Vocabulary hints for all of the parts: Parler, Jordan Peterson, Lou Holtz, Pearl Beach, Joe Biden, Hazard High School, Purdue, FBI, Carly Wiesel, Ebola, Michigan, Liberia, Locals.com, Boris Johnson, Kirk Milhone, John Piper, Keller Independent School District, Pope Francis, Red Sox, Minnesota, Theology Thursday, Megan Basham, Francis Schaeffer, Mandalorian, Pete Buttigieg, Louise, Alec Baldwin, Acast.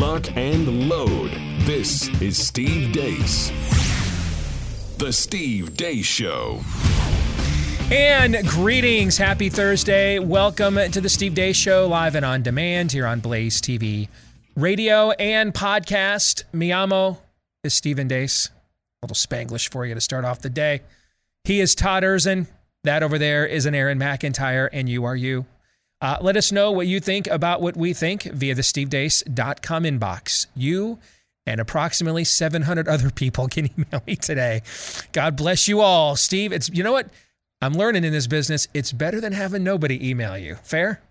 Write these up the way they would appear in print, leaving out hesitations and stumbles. lock and load. This is Steve Deace. The Steve Deace Show. And greetings. Happy Thursday. Welcome to the Steve Deace Show, live and on demand here on Blaze TV, radio, and podcast. Mi amo is Steven Deace. A little Spanglish for you to start off the day. He is Todd Erzen. That over there is an Aaron McIntyre, and you are you. Let us know what you think about what we think via the SteveDeace.com inbox. You and approximately 700 other people can email me today. God bless you all. Steve, it's, you know what? I'm learning in this business. It's better than having nobody email you. Fair?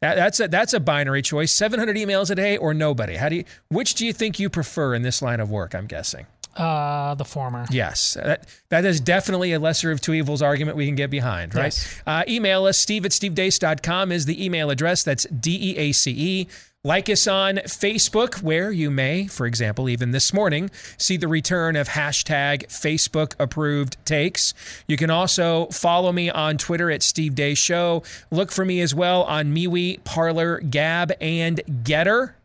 That's a binary choice. 700 emails a day or nobody. Which do you think you prefer in this line of work, I'm guessing? The former. Yes. That is definitely a lesser of two evils argument we can get behind, right? Yes. Email us, Steve at SteveDeace.com is the email address. That's DEACE. Like us on Facebook, where you may, for example, even this morning, see the return of hashtag Facebook approved takes. You can also follow me on Twitter at Steve Deace Show. Look for me as well on MeWe, Parler, Gab, and Getter.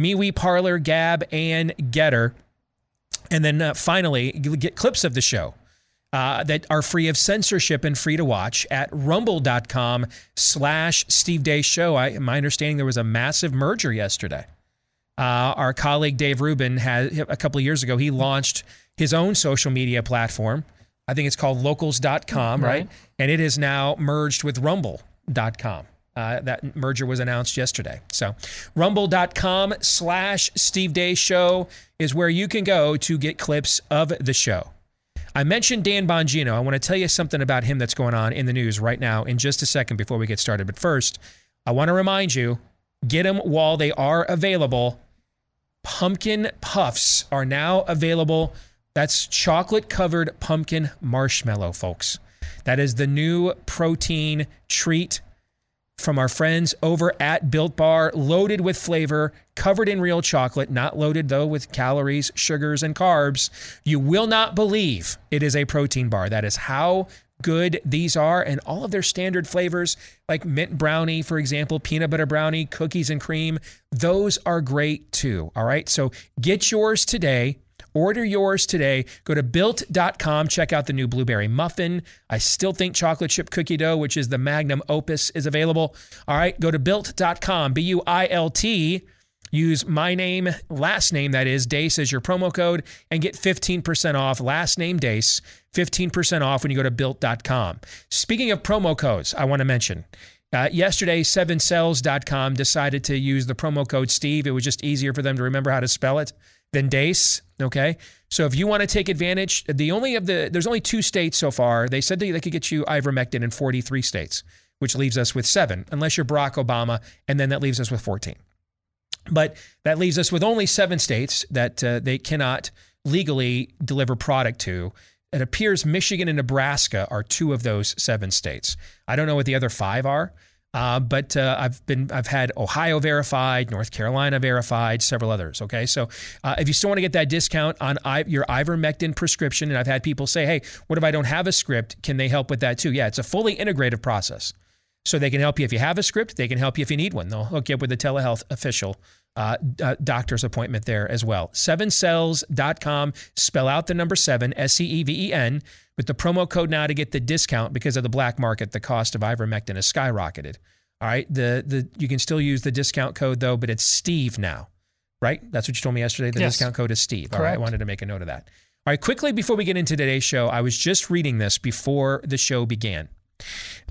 MeWe, Parler, Gab, and Getter. And then finally, get clips of the show that are free of censorship and free to watch at Rumble.com/Steve Deace Show. My understanding, there was a massive merger yesterday. Our colleague Dave Rubin, a couple of years ago, he launched his own social media platform. I think it's called Locals.com, right? And it is now merged with Rumble.com. That merger was announced yesterday. So Rumble.com/Steve Deace Show is where you can go to get clips of the show. I mentioned Dan Bongino. I want to tell you something about him that's going on in the news right now in just a second before we get started. But first, I want to remind you, get them while they are available. Pumpkin Puffs are now available. That's chocolate-covered pumpkin marshmallow, folks. That is the new protein treat from our friends over at Built Bar, loaded with flavor, covered in real chocolate, not loaded, though, with calories, sugars, and carbs. You will not believe it is a protein bar. That is how good these are, and all of their standard flavors, like mint brownie, for example, peanut butter brownie, cookies and cream, those are great, too, all right? So get yours today. Order yours today. Go to Built.com. Check out the new blueberry muffin. I still think chocolate chip cookie dough, which is the magnum opus, is available. All right, go to Built.com, B-U-I-L-T. Use my name, last name, that is, Deace, as your promo code, and get 15% off. Last name, Deace, 15% off when you go to Built.com. Speaking of promo codes, I want to mention, yesterday, Sevencells.com decided to use the promo code Steve. It was just easier for them to remember how to spell it than Deace, okay? So if you want to take advantage, there's only 2 states so far. They said they could get you ivermectin in 43 states, which leaves us with 7, unless you're Barack Obama, and then that leaves us with 14. But that leaves us with only 7 states that they cannot legally deliver product to. It appears Michigan and Nebraska are 2 of those 7 states. I don't know what the other 5 are. But I've had Ohio verified, North Carolina verified, several others. Okay, so if you still want to get that discount on your ivermectin prescription, and I've had people say, "Hey, what if I don't have a script? Can they help with that too?" Yeah, it's a fully integrative process, so they can help you if you have a script. They can help you if you need one. They'll hook you up with a telehealth official doctor's appointment there as well. Sevencells.com. Spell out the number 7, S-E-E-V-E-N. With the promo code now to get the discount, because of the black market, the cost of ivermectin has skyrocketed. All right. You can still use the discount code, though, but it's Steve now, right? That's what you told me yesterday. The discount code is Steve. Correct. All right. I wanted to make a note of that. All right. Quickly, before we get into today's show, I was just reading this before the show began.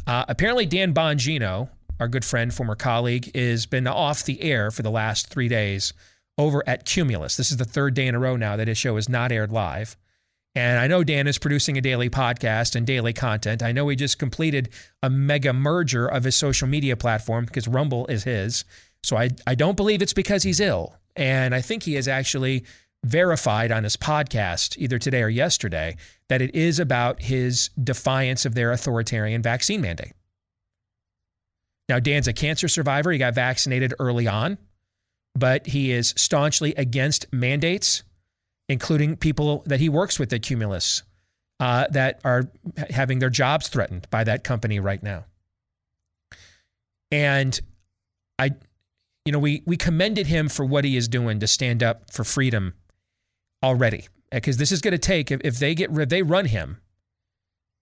Apparently, Dan Bongino, our good friend, former colleague, has been off the air for the last 3 days over at Cumulus. This is the 3rd day in a row now that his show is not aired live. And I know Dan is producing a daily podcast and daily content. I know he just completed a mega merger of his social media platform because Rumble is his. So I don't believe it's because he's ill. And I think he has actually verified on his podcast, either today or yesterday, that it is about his defiance of their authoritarian vaccine mandate. Now, Dan's a cancer survivor. He got vaccinated early on, but he is staunchly against mandates, including people that he works with at Cumulus that are having their jobs threatened by that company right now. And I, you know, we commended him for what he is doing to stand up for freedom already, because this is going to take, if they get rid, they run him,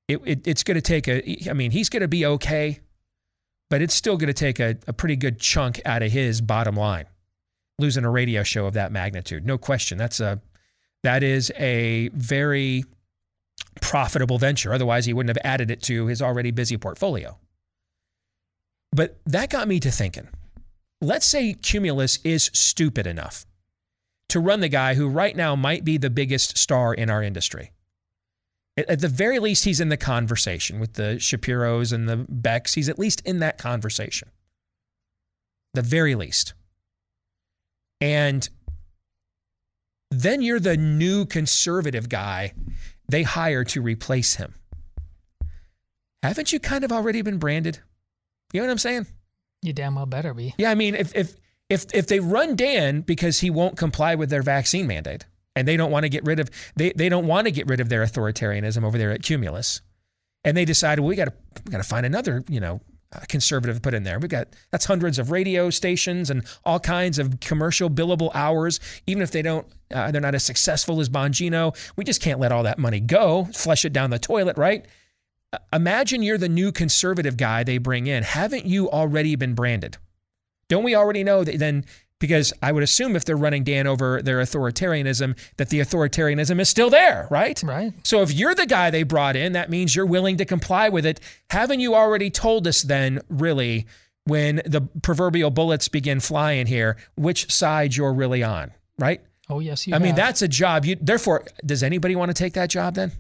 it's going to take a, I mean, he's going to be okay, but it's still going to take a pretty good chunk out of his bottom line, losing a radio show of that magnitude. No question. That is a very profitable venture. Otherwise, he wouldn't have added it to his already busy portfolio. But that got me to thinking, let's say Cumulus is stupid enough to run the guy who right now might be the biggest star in our industry. At the very least, he's in the conversation with the Shapiros and the Becks. He's at least in that conversation. The very least. And then you're the new conservative guy they hire to replace him. Haven't you kind of already been branded? You know what I'm saying? You damn well better be. Yeah, I mean, if they run Dan because he won't comply with their vaccine mandate, and they don't want to get rid of they don't want to get rid of their authoritarianism over there at Cumulus, and they decide, well, we got to find another, you know, conservative to put in there. That's hundreds of radio stations and all kinds of commercial billable hours. Even if they don't, they're not as successful as Bongino. We just can't let all that money go. Flush it down the toilet, right? Imagine you're the new conservative guy they bring in. Haven't you already been branded? Don't we already know that then? Because I would assume if they're running Dan over their authoritarianism, that the authoritarianism is still there, right? Right. So if you're the guy they brought in, that means you're willing to comply with it. Haven't you already told us then, really, when the proverbial bullets begin flying here, which side you're really on, right? Oh, yes, you have. I mean, that's a job. Therefore, does anybody want to take that job then?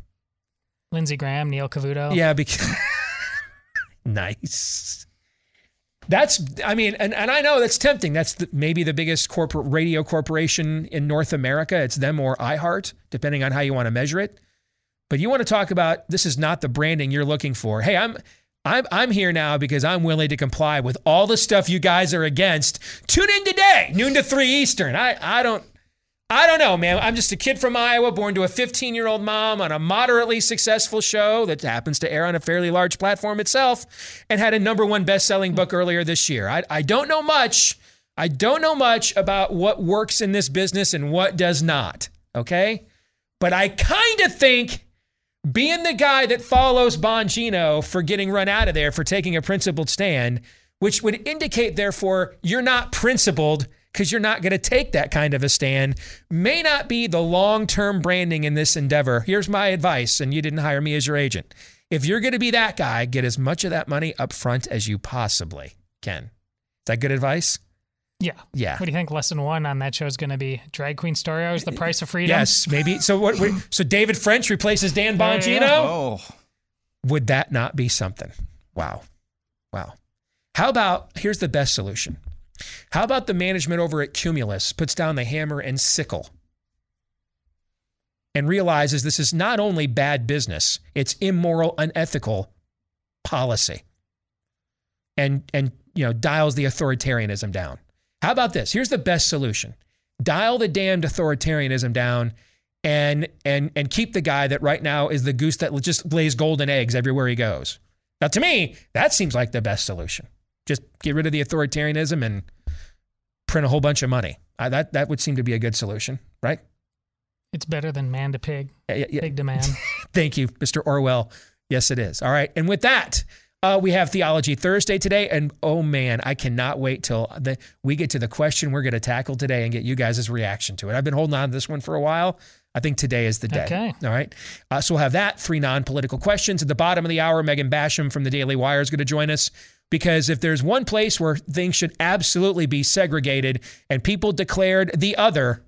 Lindsey Graham, Neil Cavuto. Yeah, because... Nice. That's, I mean, and I know that's tempting. That's maybe the biggest corporate radio corporation in North America. It's them or iHeart, depending on how you want to measure it. But you want to talk about, this is not the branding you're looking for. Hey, I'm here now because I'm willing to comply with all the stuff you guys are against. Tune in today, noon to 3 Eastern. I don't know, man. I'm just a kid from Iowa, born to a 15-year-old mom on a moderately successful show that happens to air on a fairly large platform itself, and had a #1 best-selling book earlier this year. I don't know much. I don't know much about what works in this business and what does not, okay? But I kind of think being the guy that follows Bongino for getting run out of there for taking a principled stand, which would indicate, therefore, you're not principled because you're not going to take that kind of a stand, may not be the long-term branding in this endeavor. Here's my advice, and you didn't hire me as your agent. If you're going to be that guy, get as much of that money up front as you possibly can. Is that good advice? Yeah. What do you think lesson 1 on that show is going to be? Drag Queen Story Hour is the price of freedom? Yes, maybe. So what? So David French replaces Dan Bongino? Yeah. Oh. Would that not be something? Wow. How about, here's the best solution. How about the management over at Cumulus puts down the hammer and sickle and realizes this is not only bad business, it's immoral, unethical policy, and you know, dials the authoritarianism down. How about this? Here's the best solution. Dial the damned authoritarianism down and keep the guy that right now is the goose that just lays golden eggs everywhere he goes. Now, to me, that seems like the best solution. Just get rid of the authoritarianism and print a whole bunch of money. That would seem to be a good solution, right? It's better than man to pig, pig to man. Thank you, Mr. Orwell. Yes, it is. All right. And with that, we have Theology Thursday today. And, oh, man, I cannot wait till we get to the question we're going to tackle today and get you guys' reaction to it. I've been holding on to this one for a while. I think today is the day. Okay. All right. So we'll have that. 3 non-political questions. At the bottom of the hour, Megan Basham from the Daily Wire is going to join us. Because if there's one place where things should absolutely be segregated and people declared the other,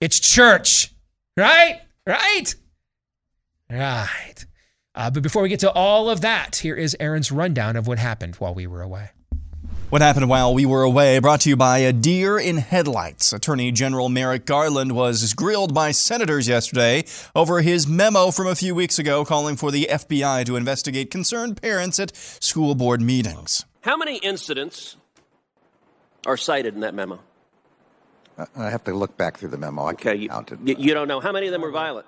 it's church. Right? But before we get to all of that, here is Aaron's rundown of what happened while we were away. What happened while we were away, brought to you by a deer in headlights. Attorney General Merrick Garland was grilled by senators yesterday over his memo from a few weeks ago calling for the FBI to investigate concerned parents at school board meetings. How many incidents are cited in that memo? I have to look back through the memo. I can't count it. You don't know. How many of them were violent?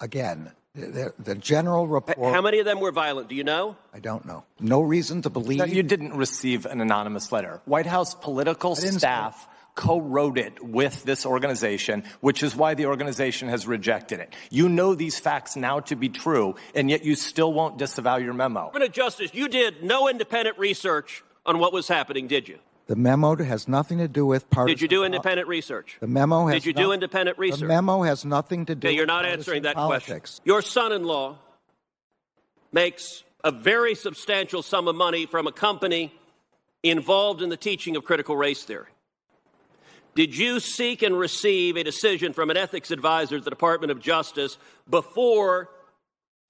Again, The general report. How many of them were violent? Do you know? I don't know. No reason to believe. No, you didn't receive an anonymous letter. White House political staff co-wrote it with this organization, which is why the organization has rejected it. You know these facts now to be true, and yet you still won't disavow your memo. Department of Justice, you did no independent research on what was happening, did you? The memo has nothing to do with partisan. Did you do independent research? The memo has. Did you do independent research? The memo has nothing to do. Okay, you're not answering that question. Your son-in-law makes a very substantial sum of money from a company involved in the teaching of critical race theory. Did you seek and receive a decision from an ethics advisor at the Department of Justice before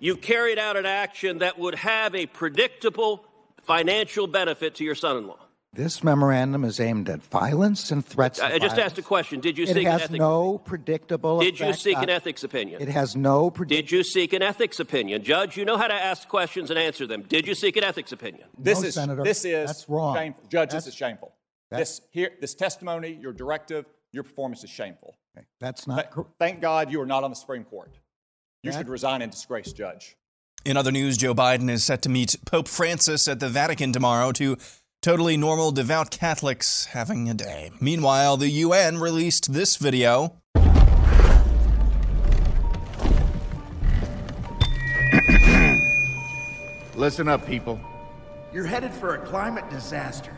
you carried out an action that would have a predictable financial benefit to your son-in-law? This memorandum is aimed at violence and threats. I just asked a question. Did you seek an ethics opinion? It has no predictable effect. Did you seek an ethics opinion? It has no predictable. Did you seek an ethics opinion? Judge, you know how to ask questions and answer them. Did you seek an ethics opinion? This is, Senator, this is that's wrong. Shameful. Judge, this is shameful. This testimony, your directive, your performance is shameful. Okay. That's not correct. Thank God you are not on the Supreme Court. You should resign in disgrace, Judge. In other news, Joe Biden is set to meet Pope Francis at the Vatican tomorrow to totally normal, devout Catholics having a day. Meanwhile, the UN released this video. Listen up, people. You're headed for a climate disaster.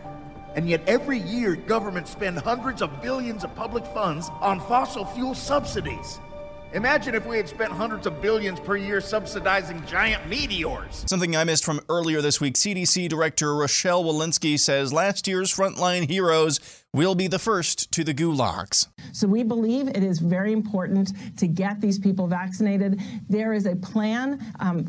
And yet every year, governments spend hundreds of billions of public funds on fossil fuel subsidies. Imagine if we had spent hundreds of billions per year subsidizing giant meteors. Something I missed from earlier this week. CDC Director Rochelle Walensky says last year's frontline heroes will be the first to the gulags. So we believe it is very important to get these people vaccinated. There is a plan,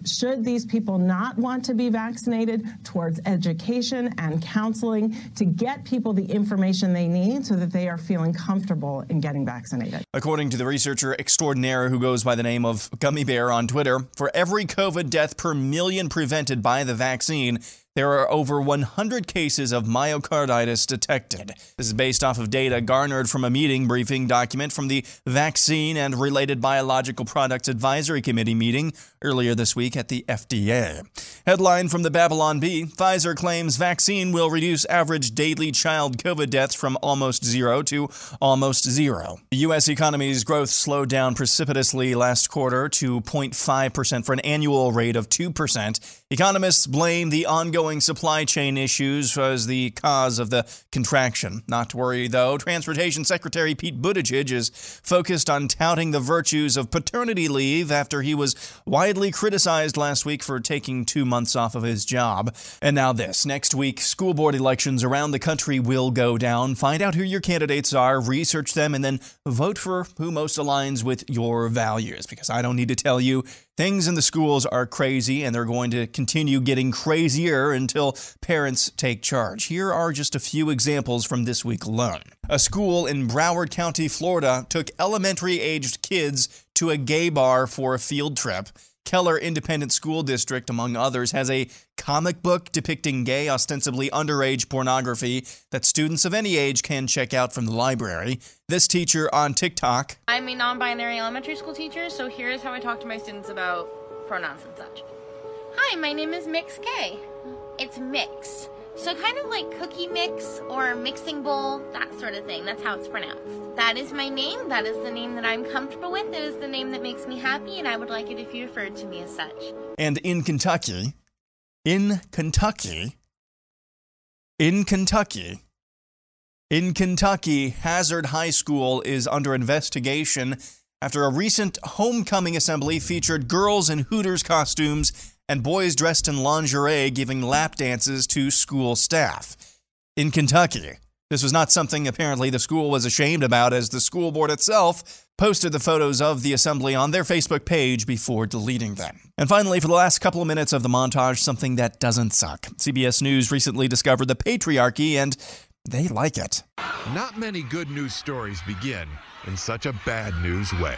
should these people not want to be vaccinated, towards education and counseling to get people the information they need so that they are feeling comfortable in getting vaccinated. According to the researcher extraordinaire who goes by the name of Gummy Bear on Twitter, for every COVID death per million prevented by the vaccine, there are over 100 cases of myocarditis detected. This is based off of data garnered from a meeting briefing document from the Vaccine and Related Biological Products Advisory Committee meeting earlier this week at the FDA. Headline from the Babylon Bee, Pfizer claims vaccine will reduce average daily child COVID deaths from almost zero to almost zero. The U.S. economy's growth slowed down precipitously last quarter to 0.5% for an annual rate of 2%. Economists blame the ongoing supply chain issues was the cause of the contraction. Not to worry, though. Transportation Secretary Pete Buttigieg is focused on touting the virtues of paternity leave after he was widely criticized last week for taking 2 months off of his job. And now this. Next week, school board elections around the country will go down. Find out who your candidates are, research them, and then vote for who most aligns with your values. Because I don't need to tell you, things in the schools are crazy, and they're going to continue getting crazier until parents take charge. Here are just a few examples from this week alone. A school in Broward County, Florida, took elementary-aged kids to a gay bar for a field trip. Keller Independent School District, among others, has a comic book depicting gay, ostensibly underage pornography that students of any age can check out from the library. This teacher on TikTok. I'm a non-binary elementary school teacher, so here's how I talk to my students about pronouns and such. Hi, my name is Mix K. It's Mix. So kind of like cookie mix or mixing bowl, that sort of thing. That's how it's pronounced. That is my name. That is the name that I'm comfortable with. It is the name that makes me happy, and I would like it if you referred to me as such. And in Kentucky, Hazard High School is under investigation after a recent homecoming assembly featured girls in Hooters costumes and boys dressed in lingerie giving lap dances to school staff. In Kentucky, this was not something apparently the school was ashamed about, as the school board itself posted the photos of the assembly on their Facebook page before deleting them. And finally, for the last couple of minutes of the montage, something that doesn't suck. CBS News recently discovered the patriarchy, and they like it. Not many good news stories begin in such a bad news way.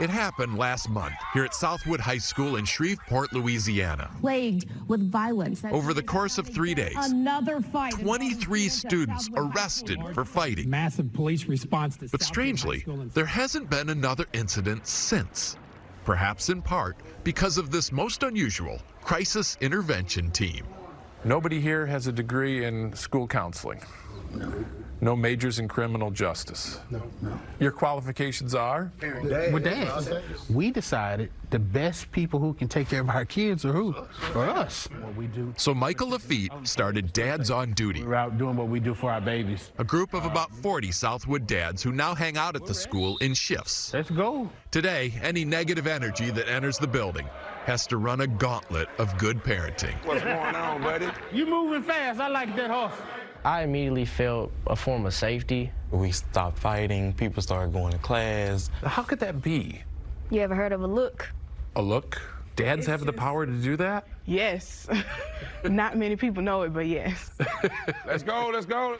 It happened last month here at Southwood High School in Shreveport, Louisiana. Plagued with violence. Over the course of 3 days, another fight. 23 students arrested for fighting. Massive police response to Southwood High School. But strangely, there hasn't been another incident since. perhaps in part because of this most unusual crisis intervention team. Nobody here has a degree in school counseling. No. No majors in criminal justice. No. Your qualifications are? Dads. We decided the best people who can take care of our kids are who? For us. So Michael Lafitte started Dads on Duty. We're out doing what we do for our babies. A group of about 40 Southwood dads who now hang out at the school in shifts. Let's go. Today, any negative energy that enters the building has to run a gauntlet of good parenting. What's going on, buddy? You moving fast. I like that horse. I immediately felt a form of safety. We stopped fighting, people started going to class. How could that be? You ever heard of a look? A look? Dads have the power to do that? Yes. Not many people know it, but yes. Let's go.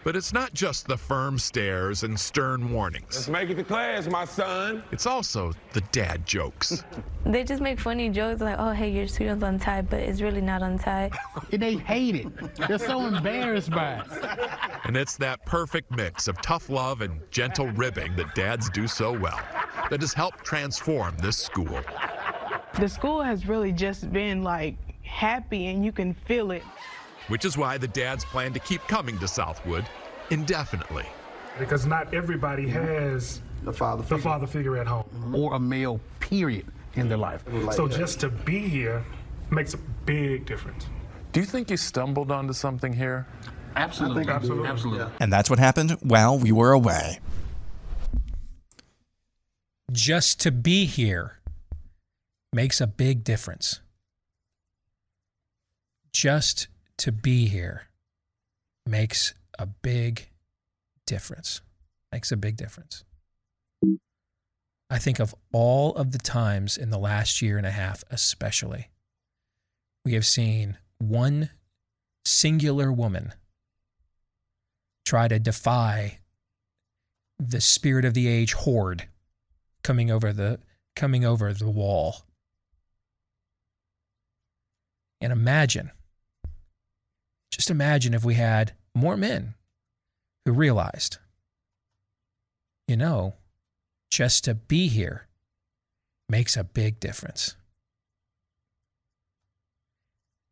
But it's not just the firm stares and stern warnings. Let's make it to class, my son. It's also the dad jokes. They just make funny jokes like, oh, hey, your student's untied, but it's really not untied. And they hate it. They're so embarrassed by it. And it's that perfect mix of tough love and gentle ribbing that dads do so well that has helped transform this school. The school has really just been like happy, and you can feel it. Which is why the dads plan to keep coming to Southwood indefinitely. Because not everybody has the father figure at home. Or a male, period, in their life. So just to be here makes a big difference. Do you think you stumbled onto something here? Absolutely. Yeah. And that's what happened while we were away. Just to be here makes a big difference. Just to be here makes a big difference. Makes a big difference. I think of all of the times in the last year and a half, especially, we have seen one singular woman try to defy the spirit of the age horde coming over the wall. And imagine if we had more men who realized, you know, just to be here makes a big difference.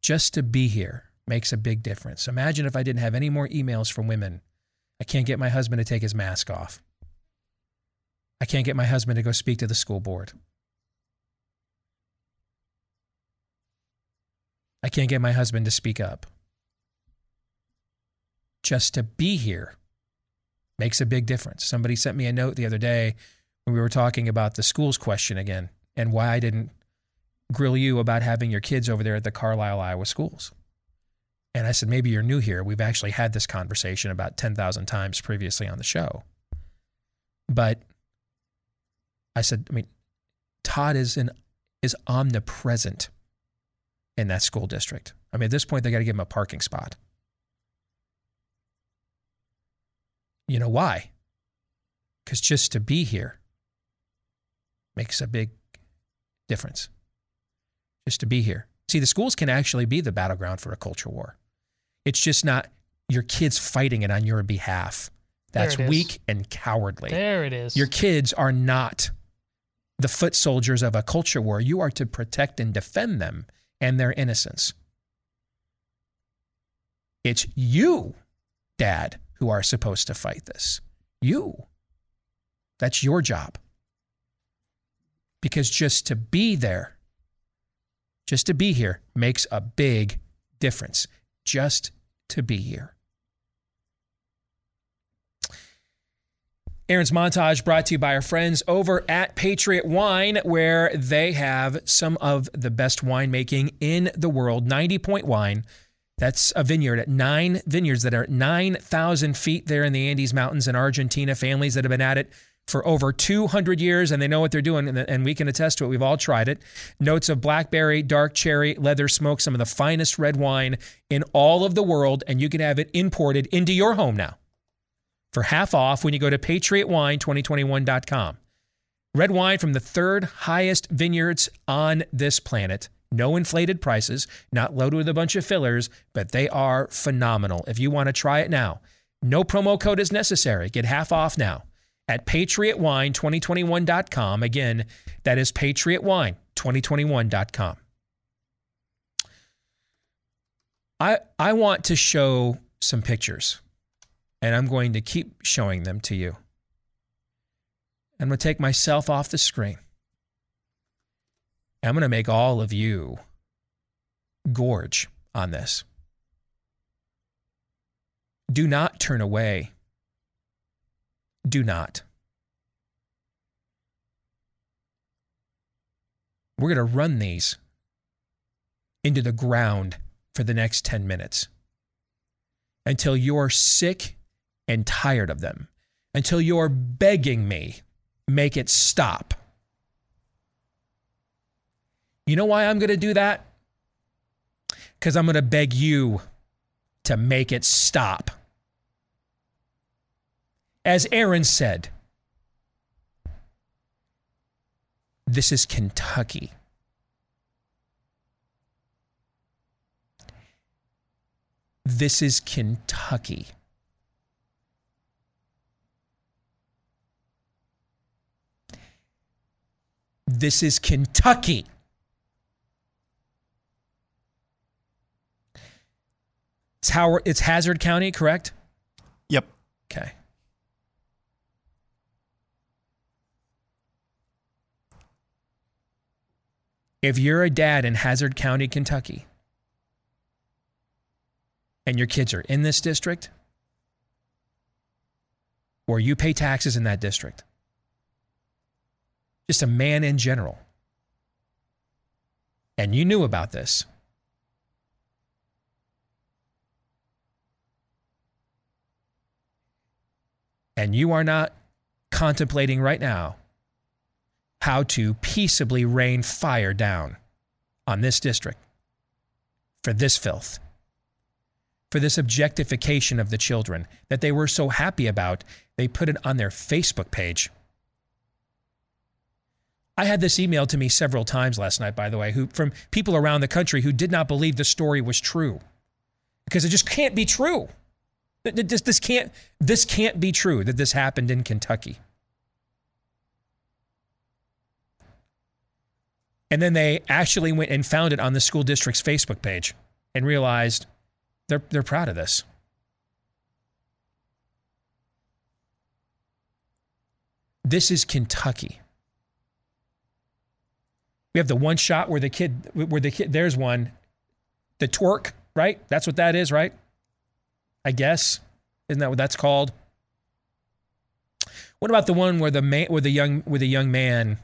Just to be here makes a big difference. Imagine if I didn't have any more emails from women. I can't get my husband to take his mask off. I can't get my husband to go speak to the school board. I can't get my husband to speak up. Just to be here makes a big difference. Somebody sent me a note the other day when we were talking about the schools question again and why I didn't grill you about having your kids over there at the Carlisle, Iowa schools. And I said, maybe you're new here. We've actually had this conversation about 10,000 times previously on the show. But I said, I mean, Todd is omnipresent in that school district. I mean, at this point, they got to give him a parking spot. You know why? Because just to be here makes a big difference. Just to be here. See, the schools can actually be the battleground for a culture war. It's just not your kids fighting it on your behalf. That's weak and cowardly. There it is. Your kids are not the foot soldiers of a culture war. You are to protect and defend them and their innocence. It's you, Dad, who are supposed to fight this. You. That's your job. Because just to be there, just to be here, makes a big difference. Just to be here. Aaron's montage brought to you by our friends over at Patriot Wine, where they have some of the best winemaking in the world. 90-point wine. That's a vineyard at 9 vineyards that are at 9,000 feet there in the Andes Mountains in Argentina. Families that have been at it for over 200 years, and they know what they're doing, and we can attest to it. We've all tried it. Notes of blackberry, dark cherry, leather smoke, some of the finest red wine in all of the world, and you can have it imported into your home now for half off when you go to patriotwine2021.com. Red wine from the third highest vineyards on this planet. No inflated prices, not loaded with a bunch of fillers, but they are phenomenal. If you want to try it now, no promo code is necessary. Get half off now at patriotwine2021.com. Again, that is patriotwine2021.com. I want to show some pictures, and I'm going to keep showing them to you. I'm going to take myself off the screen. I'm going to make all of you gorge on this. Do not turn away. Do not. We're going to run these into the ground for the next 10 minutes until you're sick and tired of them, until you're begging me, make it stop. You know why I'm going to do that? Because I'm going to beg you to make it stop. As Aaron said, this is Kentucky. This is Kentucky. This is Kentucky. It's Hazard County, correct? Yep. Okay. If you're a dad in Hazard County, Kentucky, and your kids are in this district, or you pay taxes in that district, just a man in general, and you knew about this, and you are not contemplating right now how to peaceably rain fire down on this district for this filth, for this objectification of the children that they were so happy about, they put it on their Facebook page. I had this emailed to me several times last night, by the way, from people around the country who did not believe the story was true, because it just can't be true. This can't be true that this happened in Kentucky. And then they actually went and found it on the school district's Facebook page and realized they're proud of this. This is Kentucky. We have the one shot where the kid, there's one, the twerk, right? That's what that is, right? I guess. Isn't that what that's called? What about the one where the young man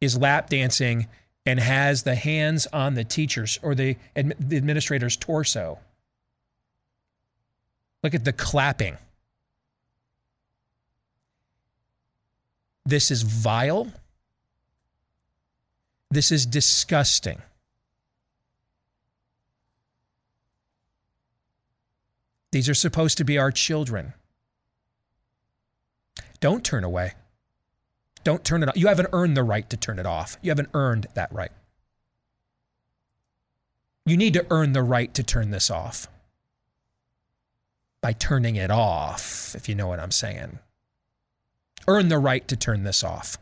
is lap dancing and has the hands on the teacher's or the administrator's torso? Look at the clapping. This is vile. This is disgusting. These are supposed to be our children. Don't turn away. Don't turn it off. You haven't earned the right to turn it off. You haven't earned that right. You need to earn the right to turn this off by turning it off, if you know what I'm saying. Earn the right to turn this off.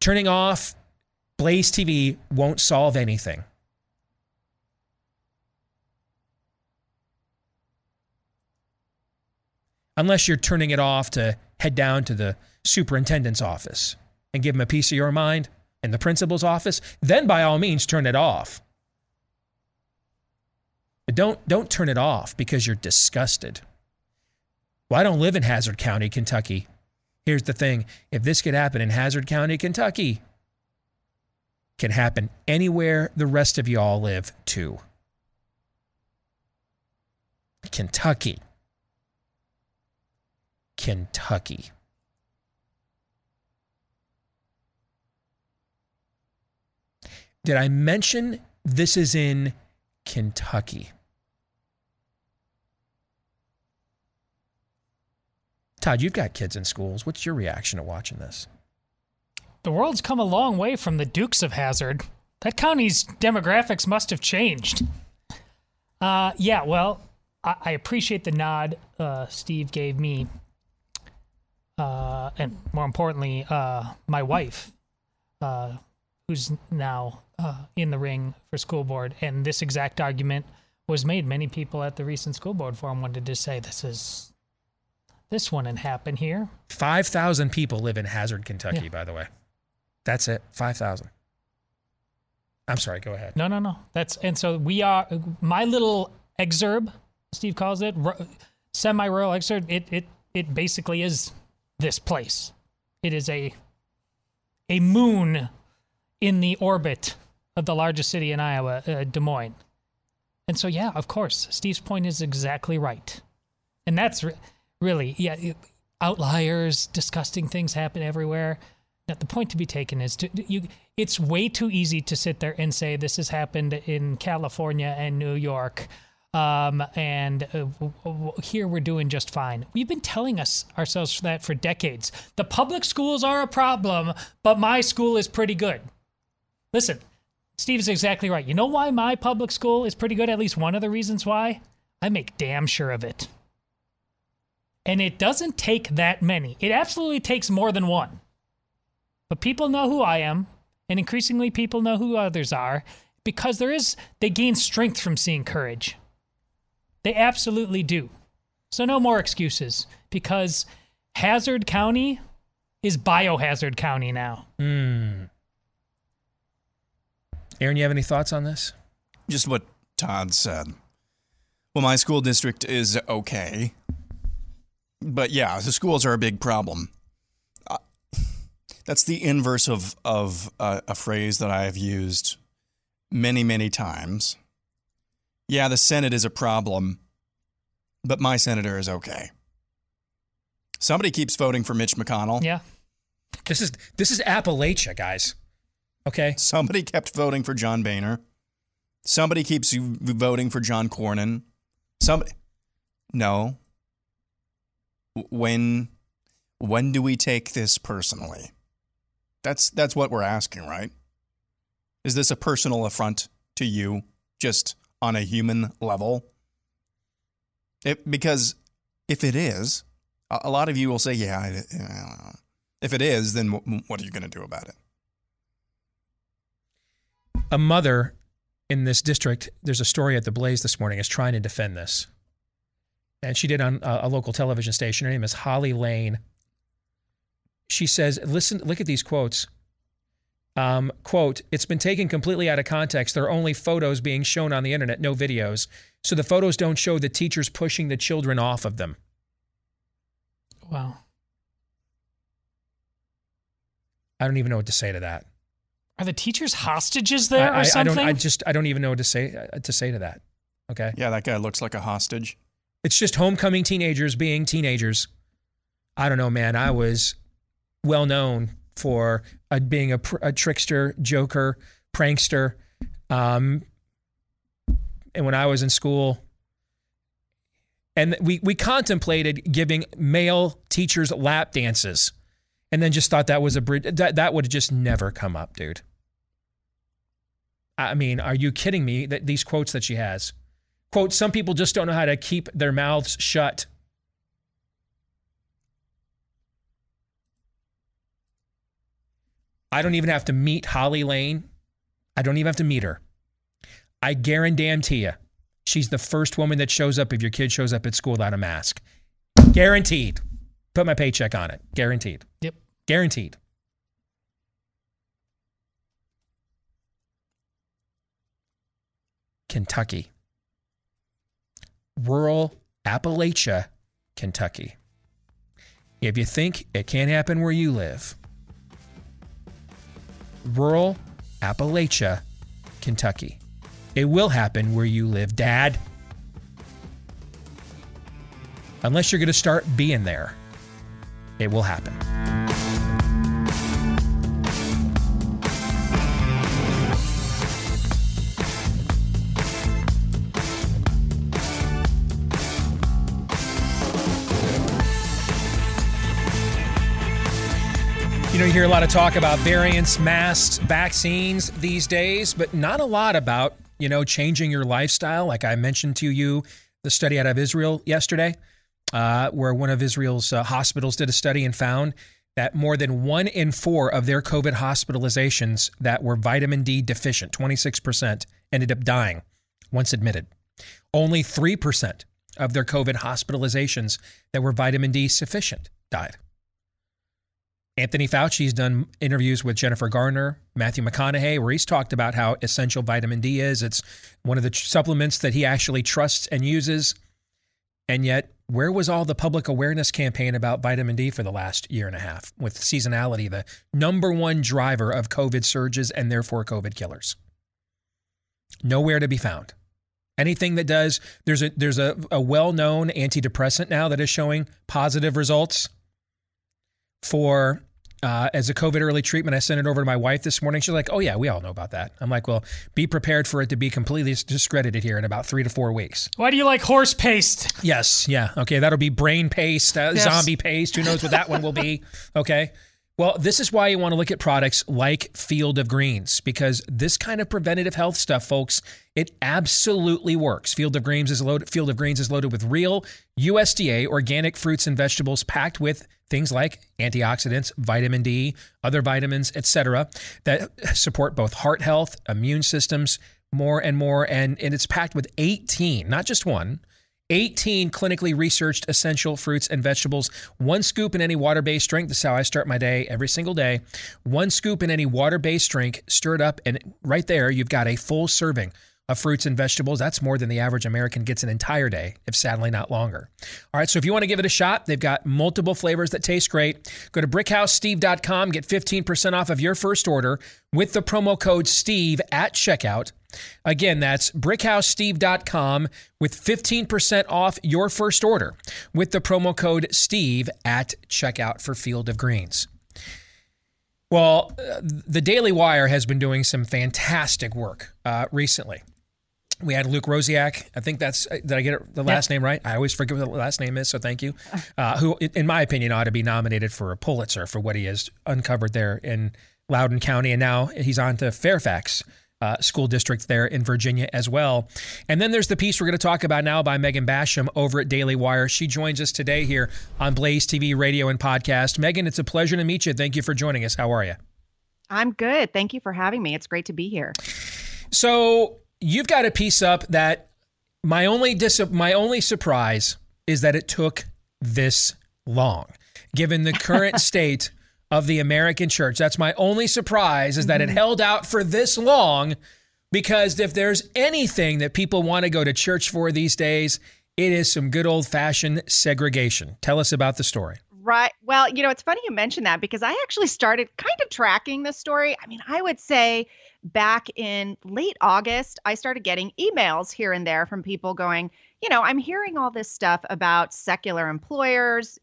Turning off Blaze TV won't solve anything. Unless you're turning it off to head down to the superintendent's office and give him a piece of your mind, and the principal's office, then by all means turn it off. But don't turn it off because you're disgusted. Well, I don't live in Hazard County, Kentucky. Here's the thing. If this could happen in Hazard County, Kentucky, it can happen anywhere the rest of y'all live too. Kentucky. Kentucky. Did I mention this is in Kentucky? Todd, you've got kids in schools. What's your reaction to watching this? The world's come a long way from the Dukes of Hazzard. That county's demographics must have changed. Yeah, well, I appreciate the nod Steve gave me. and more importantly, my wife, who's now in the ring for school board. And this exact argument was made. Many people at the recent school board forum wanted to say, this wouldn't happen here. 5,000 people live in Hazard, Kentucky, by the way. That's it, 5,000. I'm sorry, go ahead. No. So we are, my little exurb, Steve calls it, semi-rural exurb, it basically is this place. It is a moon in the orbit of the largest city in Iowa, Des Moines. And so, yeah, of course, Steve's point is exactly right. And that's really, outliers, disgusting things happen everywhere. Now, the point to be taken is it's way too easy to sit there and say this has happened in California and New York, here we're doing just fine. We've been telling ourselves that for decades. The public schools are a problem, but my school is pretty good. Listen, Steve's exactly right. You know why my public school is pretty good? At least one of the reasons why? I make damn sure of it. And it doesn't take that many. It absolutely takes more than one. But people know who I am, and increasingly people know who others are, because they gain strength from seeing courage. They absolutely do. So no more excuses, because Hazard County is Biohazard County now. Aaron, you have any thoughts on this? Just what Todd said. Well, my school district is okay. But yeah, the schools are a big problem. That's the inverse of a phrase that I have used many, many times. Yeah, the Senate is a problem, but my senator is okay. Somebody keeps voting for Mitch McConnell. Yeah. This is Appalachia, guys. Okay. Somebody kept voting for John Boehner. Somebody keeps voting for John Cornyn. No. When do we take this personally? That's what we're asking, right? Is this a personal affront to you, just on a human level? Because if it is, a lot of you will say, yeah. If it is, then what are you going to do about it? A mother in this district, there's a story at the Blaze this morning, is trying to defend this. And she did on a local television station. Her name is Holly Lane. She says, look at these quotes. Quote, it's been taken completely out of context. There are only photos being shown on the internet, no videos. So the photos don't show the teachers pushing the children off of them. Wow. I don't even know what to say to that. Are the teachers hostages there or something? I don't even know what to say to that. Okay. Yeah, that guy looks like a hostage. It's just homecoming teenagers being teenagers. I don't know, man. I was well known for being a trickster, joker, prankster. And when I was in school, and we contemplated giving male teachers lap dances, and then just thought that was a bridge that would have just never come up, dude. I mean, are you kidding me? That these quotes that she has. Quote, some people just don't know how to keep their mouths shut. I don't even have to meet Holly Lane. I don't even have to meet her. I guarantee you, she's the first woman that shows up if your kid shows up at school without a mask. Guaranteed. Put my paycheck on it. Guaranteed. Yep. Guaranteed. Kentucky. Rural Appalachia, Kentucky. If you think it can't happen where you live, rural Appalachia, Kentucky. It will happen where you live, Dad. Unless you're going to start being there, it will happen. You know, you hear a lot of talk about variants, masks, vaccines these days, but not a lot about, changing your lifestyle. Like I mentioned to you, the study out of Israel yesterday where one of Israel's hospitals did a study and found that more than 1 in 4 of their COVID hospitalizations that were vitamin D deficient, 26%, ended up dying once admitted. Only 3% of their COVID hospitalizations that were vitamin D sufficient died. Anthony Fauci's done interviews with Jennifer Garner, Matthew McConaughey, where he's talked about how essential vitamin D is. It's one of the supplements that he actually trusts and uses. And yet, where was all the public awareness campaign about vitamin D for the last year and a half, with seasonality the number one driver of COVID surges and therefore COVID killers? Nowhere to be found. Anything that does, there's a well-known antidepressant now that is showing positive results for as a COVID early treatment. I sent it over to my wife this morning. She's like, oh yeah, we all know about that. I'm like, well, be prepared for it to be completely discredited here in about 3 to 4 weeks. Why do you like horse paste? Yes. Yeah. Okay. That'll be brain paste, zombie paste. Who knows what that one will be? Okay. Well, this is why you want to look at products like Field of Greens, because this kind of preventative health stuff, folks, it absolutely works. Field of Greens is loaded with real USDA organic fruits and vegetables packed with things like antioxidants, vitamin D, other vitamins, etc., that support both heart health, immune systems, more. And it's packed with 18, not just one, 18 clinically researched essential fruits and vegetables. 1 scoop in any water-based drink. This is how I start my day every single day. 1 scoop in any water-based drink, stir it up, and right there you've got a full serving of fruits and vegetables. That's more than the average American gets an entire day, if sadly not longer. All right, so if you want to give it a shot, they've got multiple flavors that taste great. Go to BrickHouseSteve.com, get 15% off of your first order with the promo code STEVE at checkout. Again, that's BrickHouseSteve.com with 15% off your first order with the promo code STEVE at checkout for Field of Greens. Well, the Daily Wire has been doing some fantastic work recently. We had Luke Rosiak. I think that's, did I get the last name right? I always forget what the last name is, so thank you. Who, in my opinion, ought to be nominated for a Pulitzer for what he has uncovered there in Loudoun County. And now he's on to Fairfax School District there in Virginia as well. And then there's the piece we're going to talk about now by Megan Basham over at Daily Wire. She joins us today here on Blaze TV Radio and Podcast. Megan, it's a pleasure to meet you. Thank you for joining us. How are you? I'm good. Thank you for having me. It's great to be here. So you've got a piece up that my only surprise is that it took this long, given the current state of the American church. That's my only surprise, is that it held out for this long, because if there's anything that people want to go to church for these days, it is some good old-fashioned segregation. Tell us about the story. Right. Well, it's funny you mentioned that, because I actually started kind of tracking this story. I mean, I would say back in late August, I started getting emails here and there from people going, I'm hearing all this stuff about secular employers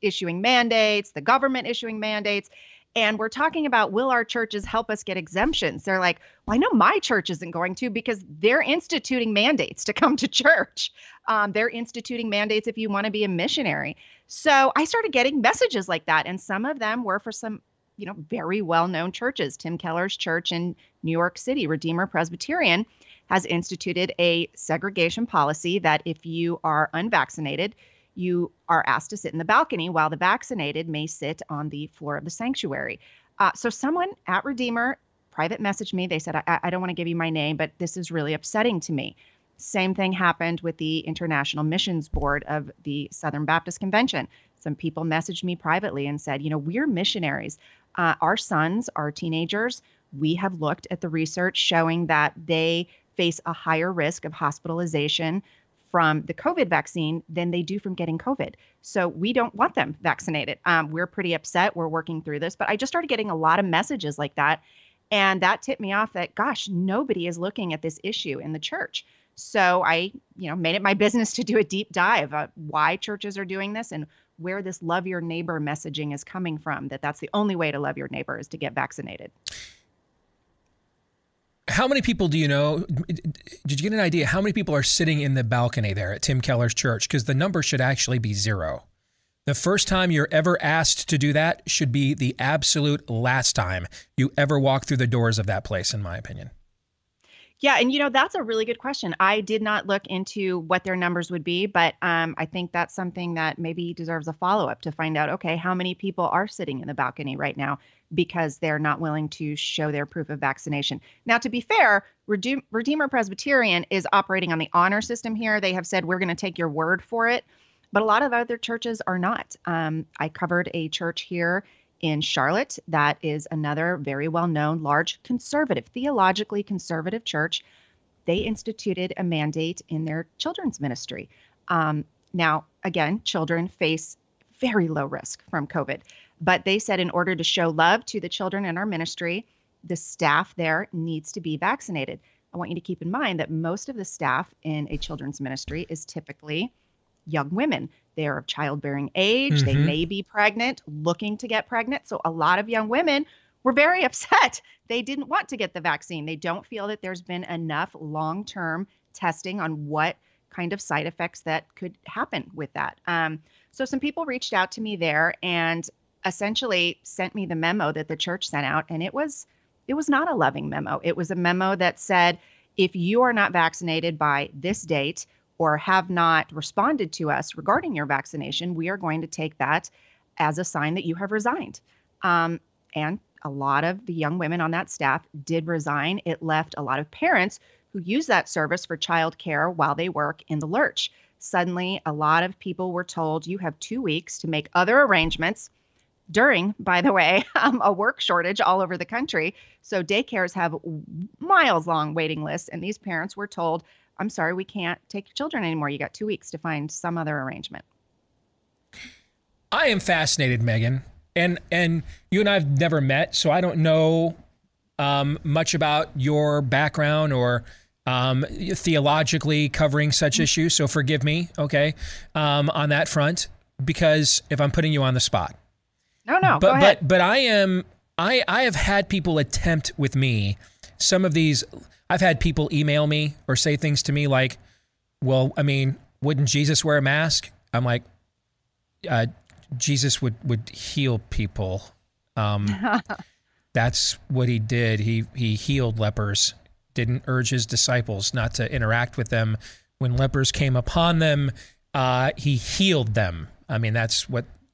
issuing mandates, the government issuing mandates, and we're talking about, will our churches help us get exemptions? They're like, well, I know my church isn't going to, because they're instituting mandates to come to church. They're instituting mandates if you want to be a missionary. So I started getting messages like that, and some of them were for some very well-known churches. Tim Keller's church in New York City, Redeemer Presbyterian, has instituted a segregation policy that if you are unvaccinated, you are asked to sit in the balcony while the vaccinated may sit on the floor of the sanctuary. So someone at Redeemer private messaged me. They said, I don't want to give you my name, but this is really upsetting to me. Same thing happened with the International Missions Board of the Southern Baptist Convention. Some people messaged me privately and said, we're missionaries. Our sons are teenagers. We have looked at the research showing that they face a higher risk of hospitalization from the COVID vaccine than they do from getting COVID. So we don't want them vaccinated. We're pretty upset. We're working through this. But I just started getting a lot of messages like that. And that tipped me off that, gosh, nobody is looking at this issue in the church. So I, made it my business to do a deep dive on why churches are doing this and where this love your neighbor messaging is coming from, that's the only way to love your neighbor is to get vaccinated. How many people do you know? Did you get an idea how many people are sitting in the balcony there at Tim Keller's church? Because the number should actually be 0. The first time you're ever asked to do that should be the absolute last time you ever walk through the doors of that place, in my opinion. Yeah. And, you know, that's a really good question. I did not look into what their numbers would be, but I think that's something that maybe deserves a follow-up to find out, okay, how many people are sitting in the balcony right now because they're not willing to show their proof of vaccination. Now, to be fair, Redeemer Presbyterian is operating on the honor system here. They have said, we're going to take your word for it, but a lot of other churches are not. I covered a church here in Charlotte, that is another very well-known, large conservative, theologically conservative church. They instituted a mandate in their children's ministry. Now, again, children face very low risk from COVID, but they said in order to show love to the children in our ministry, the staff there needs to be vaccinated. I want you to keep in mind that most of the staff in a children's ministry is typically young women. They are of childbearing age. Mm-hmm. They may be pregnant, looking to get pregnant. So a lot of young women were very upset. They didn't want to get the vaccine. They don't feel that there's been enough long-term testing on what kind of side effects that could happen with that. So some people reached out to me there and essentially sent me the memo that the church sent out. And it was not a loving memo. It was a memo that said, if you are not vaccinated by this date, or have not responded to us regarding your vaccination, we are going to take that as a sign that you have resigned. And a lot of the young women on that staff did resign. It left a lot of parents who use that service for childcare while they work in the lurch. Suddenly, a lot of people were told, you have 2 weeks to make other arrangements during, by the way, a work shortage all over the country. So daycares have miles-long waiting lists, and these parents were told, I'm sorry, we can't take your children anymore. You got 2 weeks to find some other arrangement. I am fascinated, Megan, and you and I've never met, so I don't know much about your background or theologically covering such issues. So forgive me, okay, on that front, because if I'm putting you on the spot. No, go ahead. But I have had people attempt with me some of these. I've had people email me or say things to me like, well, I mean, wouldn't Jesus wear a mask? I'm like, Jesus would heal people. That's what he did. He healed lepers, didn't urge his disciples not to interact with them. When lepers came upon them, he healed them. I mean, that's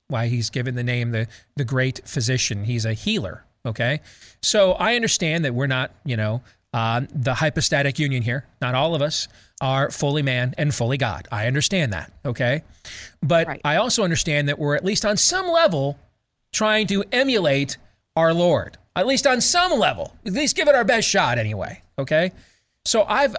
why he's given the name the great physician. He's a healer, okay? So I understand that we're not, you know, the hypostatic union here. Not all of us are fully man and fully God. I understand that, okay? But right. I also understand that we're at least on some level trying to emulate our Lord. At least on some level. At least give it our best shot anyway, okay? So I've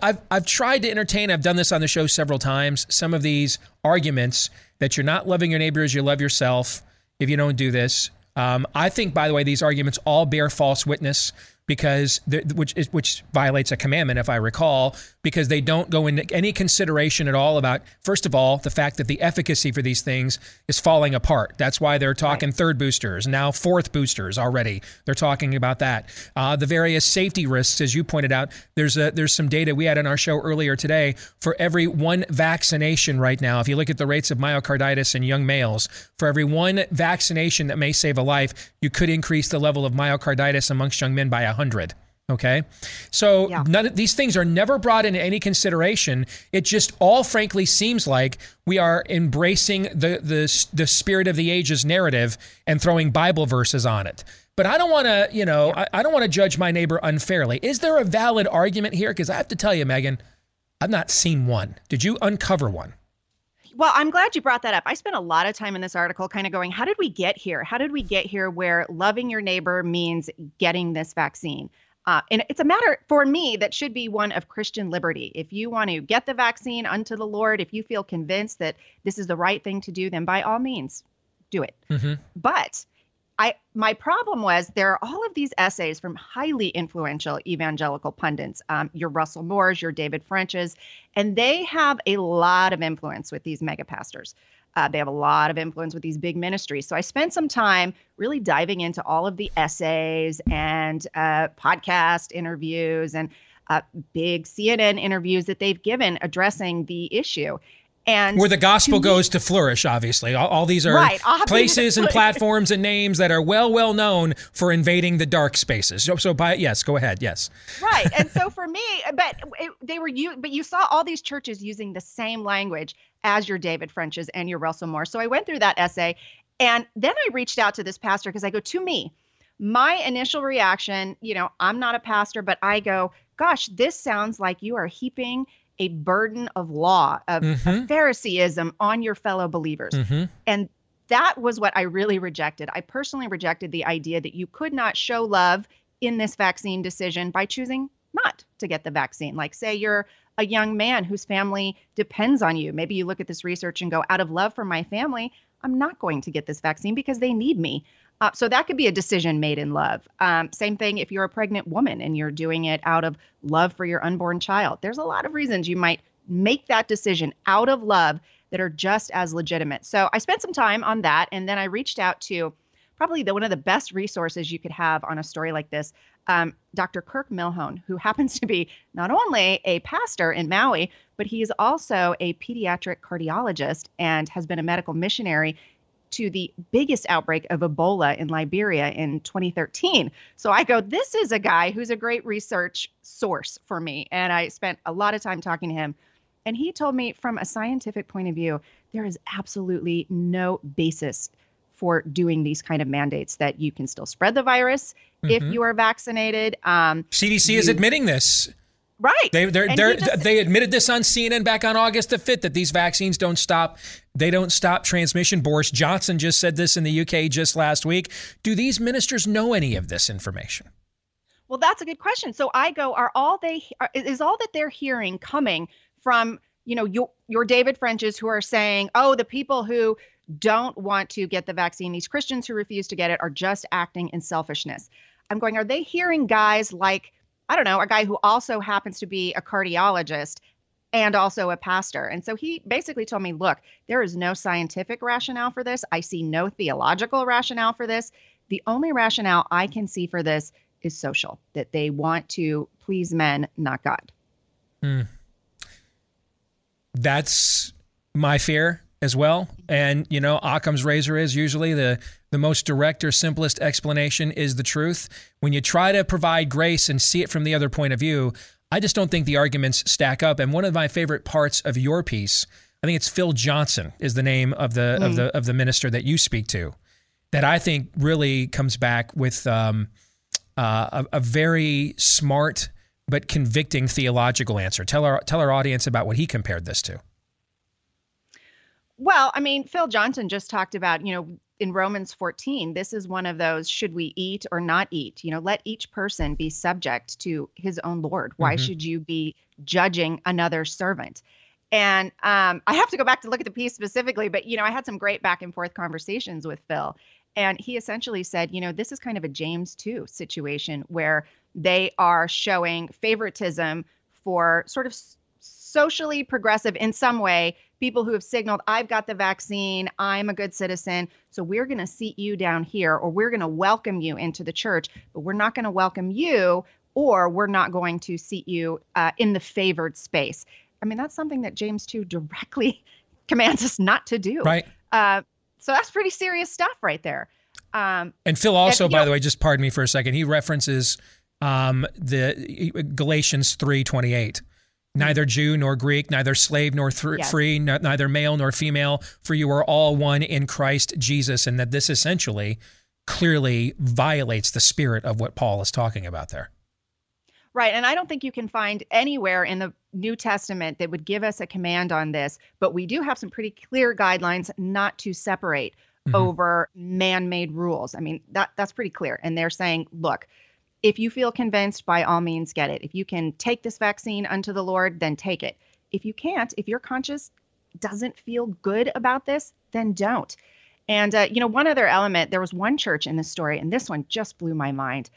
tried to entertain, I've done this on the show several times, some of these arguments that you're not loving your neighbor as you love yourself if you don't do this. I think, by the way, these arguments all bear false witness, because which violates a commandment, if I recall, because they don't go into any consideration at all about, first of all, the fact that the efficacy for these things is falling apart. That's why they're talking third boosters, now fourth boosters already. They're talking about that. The various safety risks, as you pointed out, there's some data we had on our show earlier today. For every one vaccination right now, if you look at the rates of myocarditis in young males, for every one vaccination that may save a life, you could increase the level of myocarditis amongst young men by 100. Okay. So none of these things are never brought into any consideration. It just all frankly seems like we are embracing the spirit of the ages narrative and throwing Bible verses on it. But I don't want to, I don't want to judge my neighbor unfairly. Is there a valid argument here? Because I have to tell you, Megan, I've not seen one. Did you uncover one? Well, I'm glad you brought that up. I spent a lot of time in this article kind of going, how did we get here? How did we get here where loving your neighbor means getting this vaccine? And it's a matter for me that should be one of Christian liberty. If you want to get the vaccine unto the Lord, if you feel convinced that this is the right thing to do, then by all means, do it. Mm-hmm. But my problem was there are all of these essays from highly influential evangelical pundits, your Russell Moore's, your David French's, and they have a lot of influence with these mega pastors. They have a lot of influence with these big ministries. So I spent some time really diving into all of the essays and podcast interviews and big CNN interviews that they've given addressing the issue. And where the gospel goes to flourish, obviously. All these are right, places and platforms and names that are well known for invading the dark spaces. So go ahead. Yes. Right. And so for me, but you saw all these churches using the same language as your David French's and your Russell Moore. So I went through that essay, and then I reached out to this pastor because I go, to me, my initial reaction, I'm not a pastor, but I go, gosh, this sounds like you are heaping a burden of law, of Phariseeism on your fellow believers. Mm-hmm. And that was what I really rejected. I personally rejected the idea that you could not show love in this vaccine decision by choosing not to get the vaccine. Like, say you're a young man whose family depends on you. Maybe you look at this research and go, out of love for my family, I'm not going to get this vaccine because they need me. So that could be a decision made in love. Same thing if you're a pregnant woman and you're doing it out of love for your unborn child. There's a lot of reasons you might make that decision out of love that are just as legitimate. So I spent some time on that, and then I reached out to probably one of the best resources you could have on a story like this, Dr. Kirk Milhone, who happens to be not only a pastor in Maui, but he's also a pediatric cardiologist and has been a medical missionary to the biggest outbreak of Ebola in Liberia in 2013. So I go, this is a guy who's a great research source for me. And I spent a lot of time talking to him. And he told me, from a scientific point of view, there is absolutely no basis for doing these kind of mandates, that you can still spread the virus if you are vaccinated. CDC is admitting this. Right. They admitted this on CNN back on August the 5th, that these vaccines don't stop transmission. Boris Johnson just said this in the UK just last week. Do these ministers know any of this information? Well, that's a good question. So I go, is all that they're hearing coming from, your David French's, who are saying, oh, the people who don't want to get the vaccine, these Christians who refuse to get it, are just acting in selfishness. I'm going, are they hearing guys like, I don't know, a guy who also happens to be a cardiologist and also a pastor? And so he basically told me, look, there is no scientific rationale for this. I see no theological rationale for this. The only rationale I can see for this is social, that they want to please men, not God. That's my fear as well. And, Occam's razor is usually the most direct or simplest explanation is the truth. When you try to provide grace and see it from the other point of view, I just don't think the arguments stack up. And one of my favorite parts of your piece, I think it's Phil Johnson is the name of the of the minister that you speak to, that I think really comes back with a very smart but convicting theological answer. Tell our audience about what he compared this to. Well, I mean, Phil Johnson just talked about, in Romans 14, this is one of those, should we eat or not eat? Let each person be subject to his own Lord. Why should you be judging another servant? And I have to go back to look at the piece specifically, but, I had some great back and forth conversations with Phil. And he essentially said, this is kind of a James 2 situation where they are showing favoritism for sort of socially progressive, in some way, people who have signaled, I've got the vaccine, I'm a good citizen, so we're going to seat you down here, or we're going to welcome you into the church, but we're not going to welcome you, or we're not going to seat you in the favored space. I mean, that's something that James 2 directly commands us not to do. Right. So that's pretty serious stuff right there. And Phil also, by the way, just pardon me for a second, he references the Galatians 3:28. Neither Jew nor Greek, neither slave nor free, neither male nor female, for you are all one in Christ Jesus. And that this essentially clearly violates the spirit of what Paul is talking about there. Right. And I don't think you can find anywhere in the New Testament that would give us a command on this. But we do have some pretty clear guidelines not to separate over man-made rules. I mean, that's pretty clear. And they're saying, look, if you feel convinced, by all means, get it. If you can take this vaccine unto the Lord, then take it. If you can't, if your conscience doesn't feel good about this, then don't. And, one other element, there was one church in this story, and this one just blew my mind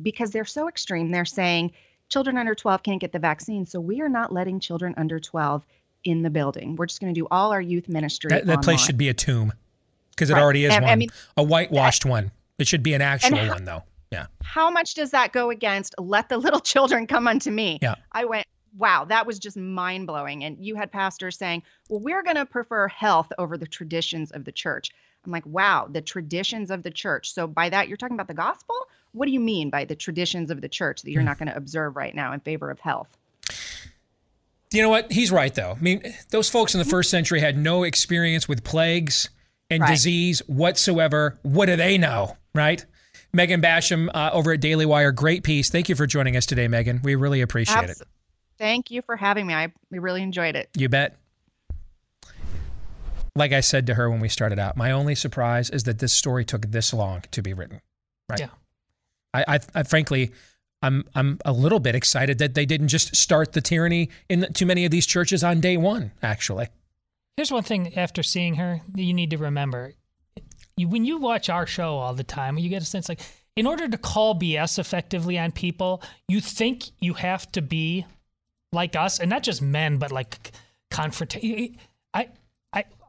because they're so extreme. They're saying children under 12 can't get the vaccine, so we are not letting children under 12 in the building. We're just going to do all our youth ministry That place should be a tomb, because it already is one, a whitewashed one. It should be an actual one, though. Yeah. How much does that go against, let the little children come unto me? Yeah. I went, wow, that was just mind blowing. And you had pastors saying, well, we're going to prefer health over the traditions of the church. I'm like, wow, the traditions of the church. So by that, you're talking about the gospel? What do you mean by the traditions of the church that you're not going to observe right now in favor of health? You know what? He's right, though. I mean, those folks in the first century had no experience with plagues and disease whatsoever. What do they know, right? Megan Basham over at Daily Wire. Great piece. Thank you for joining us today, Megan. We really appreciate it. Thank you for having me. We really enjoyed it. You bet. Like I said to her when we started out, my only surprise is that this story took this long to be written. Right? Yeah. I frankly, I'm a little bit excited that they didn't just start the tyranny in too many of these churches on day one, actually. Here's one thing after seeing her that you need to remember. When you watch our show all the time, you get a sense like, in order to call BS effectively on people, you think you have to be like us, and not just men, but like confrontation.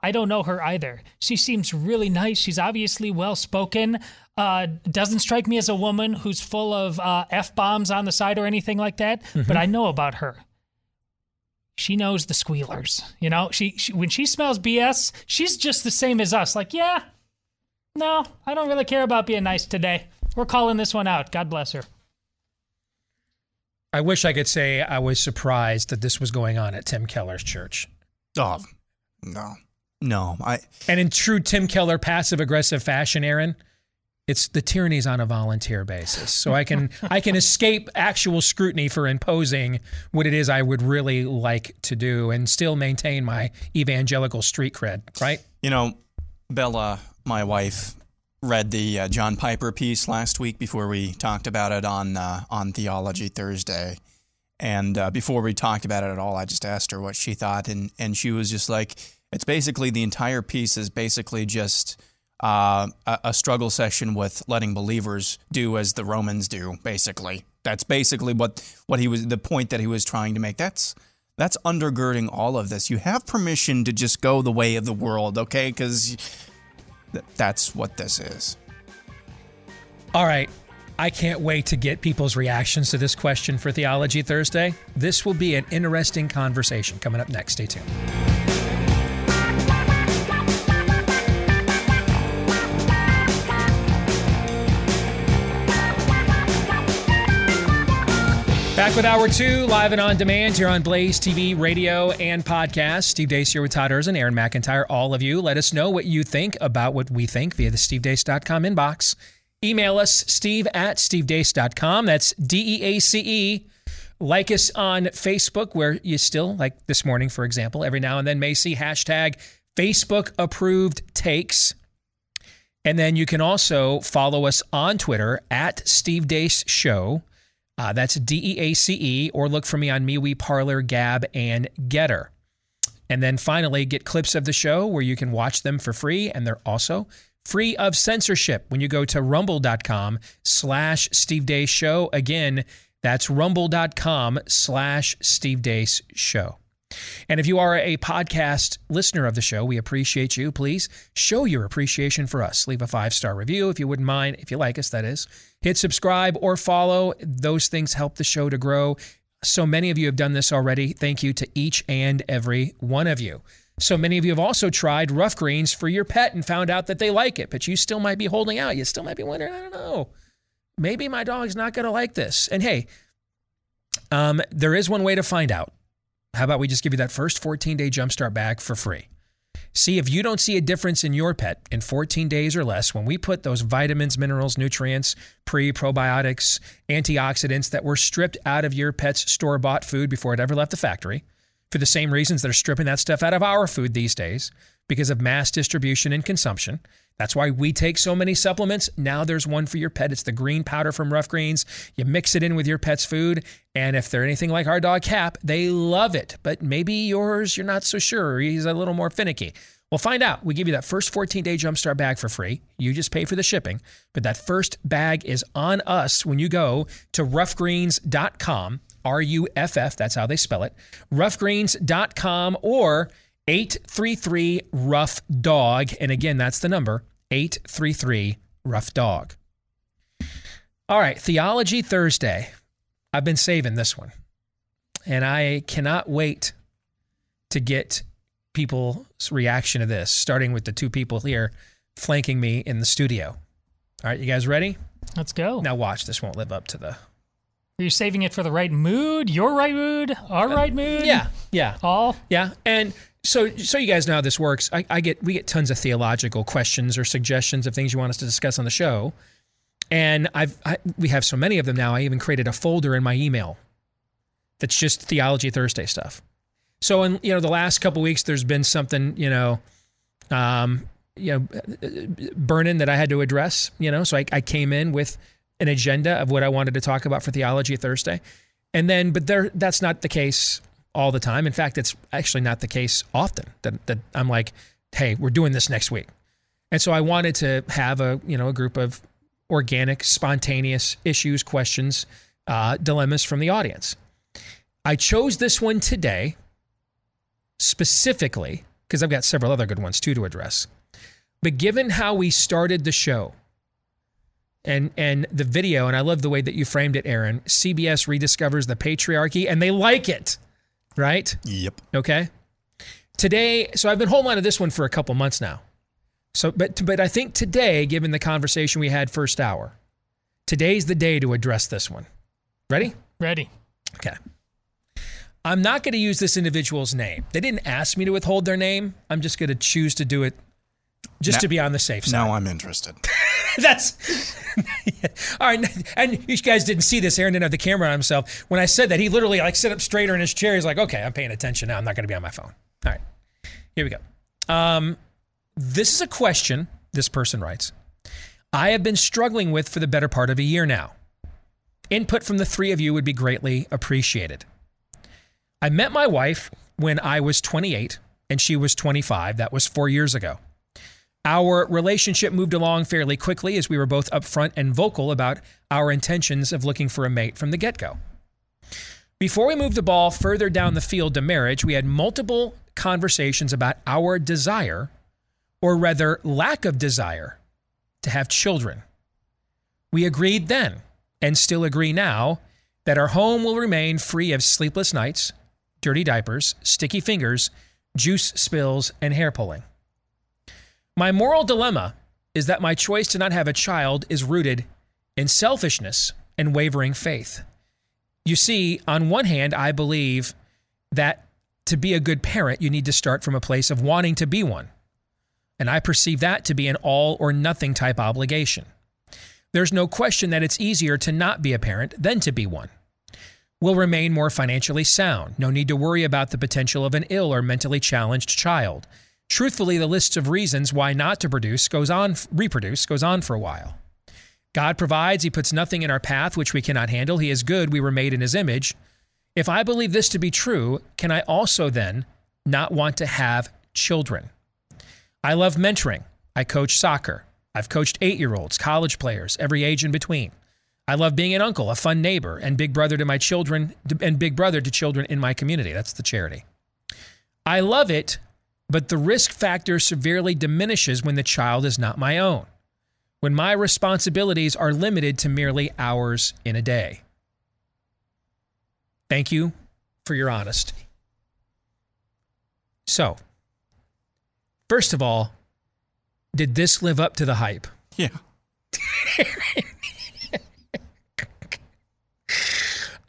I don't know her either. She seems really nice. She's obviously well-spoken. Doesn't strike me as a woman who's full of F-bombs on the side or anything like that. Mm-hmm. But I know about her. She knows the squealers. You know, she when she smells BS, she's just the same as us. Like, yeah, no, I don't really care about being nice today. We're calling this one out. God bless her. I wish I could say I was surprised that this was going on at Tim Keller's church. Oh, no. No, and in true Tim Keller passive-aggressive fashion, Aaron, it's the tyranny's on a volunteer basis. So I can escape actual scrutiny for imposing what it is I would really like to do and still maintain my evangelical street cred, right? You know, Bella, my wife, read the John Piper piece last week before we talked about it on Theology Thursday. And before we talked about it at all, I just asked her what she thought, and she was just like, it's basically the entire piece is basically just a struggle session with letting believers do as the Romans do, basically. That's basically what he was, the point that he was trying to make. That's undergirding all of this. You have permission to just go the way of the world, okay? Because that's what this is. All right. I can't wait to get people's reactions to this question for Theology Thursday. This will be an interesting conversation coming up next. Stay tuned. Back with Hour 2, live and on demand here on Blaze TV, radio, and podcast. Steve Deace here with Todd Erzen, Aaron McIntyre, all of you. Let us know what you think about what we think via the SteveDeace.com inbox. Email us, steve@stevedeace.com. That's DEACE. Like us on Facebook, where you still, like this morning, for example, every now and then may see hashtag #FacebookApprovedTakes. And then you can also follow us on Twitter at Steve Deace Show. That's DEACE, or look for me on MeWe, Parler, Gab, and Getter. And then finally, get clips of the show where you can watch them for free, and they're also free of censorship when you go to Rumble.com/Steve Deace Show. Again, that's Rumble.com/Steve Deace Show. And if you are a podcast listener of the show, we appreciate you. Please show your appreciation for us. Leave a 5-star review if you wouldn't mind, if you like us, that is. Hit subscribe or follow. Those things help the show to grow. So many of you have done this already. Thank you to each and every one of you. So many of you have also tried Rough Greens for your pet and found out that they like it, but you still might be holding out. You still might be wondering, I don't know, maybe my dog's not going to like this. And hey, there is one way to find out. How about we just give you that first 14-day Jumpstart bag for free? See if you don't see a difference in your pet in 14 days or less when we put those vitamins, minerals, nutrients, probiotics, antioxidants that were stripped out of your pet's store-bought food before it ever left the factory, for the same reasons they're stripping that stuff out of our food these days, because of mass distribution and consumption. That's why we take so many supplements. Now there's one for your pet. It's the green powder from Rough Greens. You mix it in with your pet's food, and if they're anything like our dog Cap, they love it. But maybe yours, you're not so sure. He's a little more finicky. Well, find out. We give you that first 14-day Jumpstart bag for free. You just pay for the shipping. But that first bag is on us when you go to roughgreens.com, RUFF, that's how they spell it, roughgreens.com, or 833-ROUGH-DOG. And again, that's the number, 833-ROUGH-DOG. All right, Theology Thursday. I've been saving this one. And I cannot wait to get people's reaction to this, starting with the two people here flanking me in the studio. All right, you guys ready? Let's go. Now watch, this won't live up to the... You're saving it for the right mood, your right mood, our right mood. Yeah, yeah. All? Yeah, and... So you guys know how this works. We get tons of theological questions or suggestions of things you want us to discuss on the show, and we have so many of them now. I even created a folder in my email that's just Theology Thursday stuff. So in the last couple of weeks, there's been something burning that I had to address. So I came in with an agenda of what I wanted to talk about for Theology Thursday, but that's not the case all the time. In fact, it's actually not the case often that I'm like, hey, we're doing this next week. And so I wanted to have a group of organic, spontaneous issues, questions, dilemmas from the audience. I chose this one today specifically because I've got several other good ones too to address. But given how we started the show and the video, and I love the way that you framed it, Aaron, CBS rediscovers the patriarchy and they like it. Right? Yep. Okay. Today, so I've been holding on to this one for a couple months now. So, but I think today, given the conversation we had first hour, today's the day to address this one. Ready? Ready. Okay. I'm not going to use this individual's name. They didn't ask me to withhold their name. I'm just going to choose to do it just to be on the safe side. Now I'm interested. That's yeah. All right. And you guys didn't see this. Aaron didn't have the camera on himself. When I said that, he literally sat up straighter in his chair. He's like, okay, I'm paying attention now. I'm not going to be on my phone. All right. Here we go. This is a question this person writes. I have been struggling with for the better part of a year now. Input from the three of you would be greatly appreciated. I met my wife when I was 28 and she was 25. That was 4 years ago. Our relationship moved along fairly quickly as we were both upfront and vocal about our intentions of looking for a mate from the get-go. Before we moved the ball further down the field to marriage, we had multiple conversations about our desire, or rather lack of desire, to have children. We agreed then, and still agree now, that our home will remain free of sleepless nights, dirty diapers, sticky fingers, juice spills, and hair pulling. My moral dilemma is that my choice to not have a child is rooted in selfishness and wavering faith. You see, on one hand, I believe that to be a good parent, you need to start from a place of wanting to be one. And I perceive that to be an all or nothing type obligation. There's no question that it's easier to not be a parent than to be one. We'll remain more financially sound. No need to worry about the potential of an ill or mentally challenged child. Truthfully, the list of reasons why not to reproduce goes on for a while. God provides. He puts nothing in our path which we cannot handle. He is good. We were made in his image. If I believe this to be true, can I also then not want to have children? I love mentoring. I coach soccer. I've coached 8-year-olds, college players, every age in between. I love being an uncle, a fun neighbor, and big brother to children in my community. That's the charity. I love it. But the risk factor severely diminishes when the child is not my own, when my responsibilities are limited to merely hours in a day. Thank you for your honesty. So, first of all, did this live up to the hype? Yeah.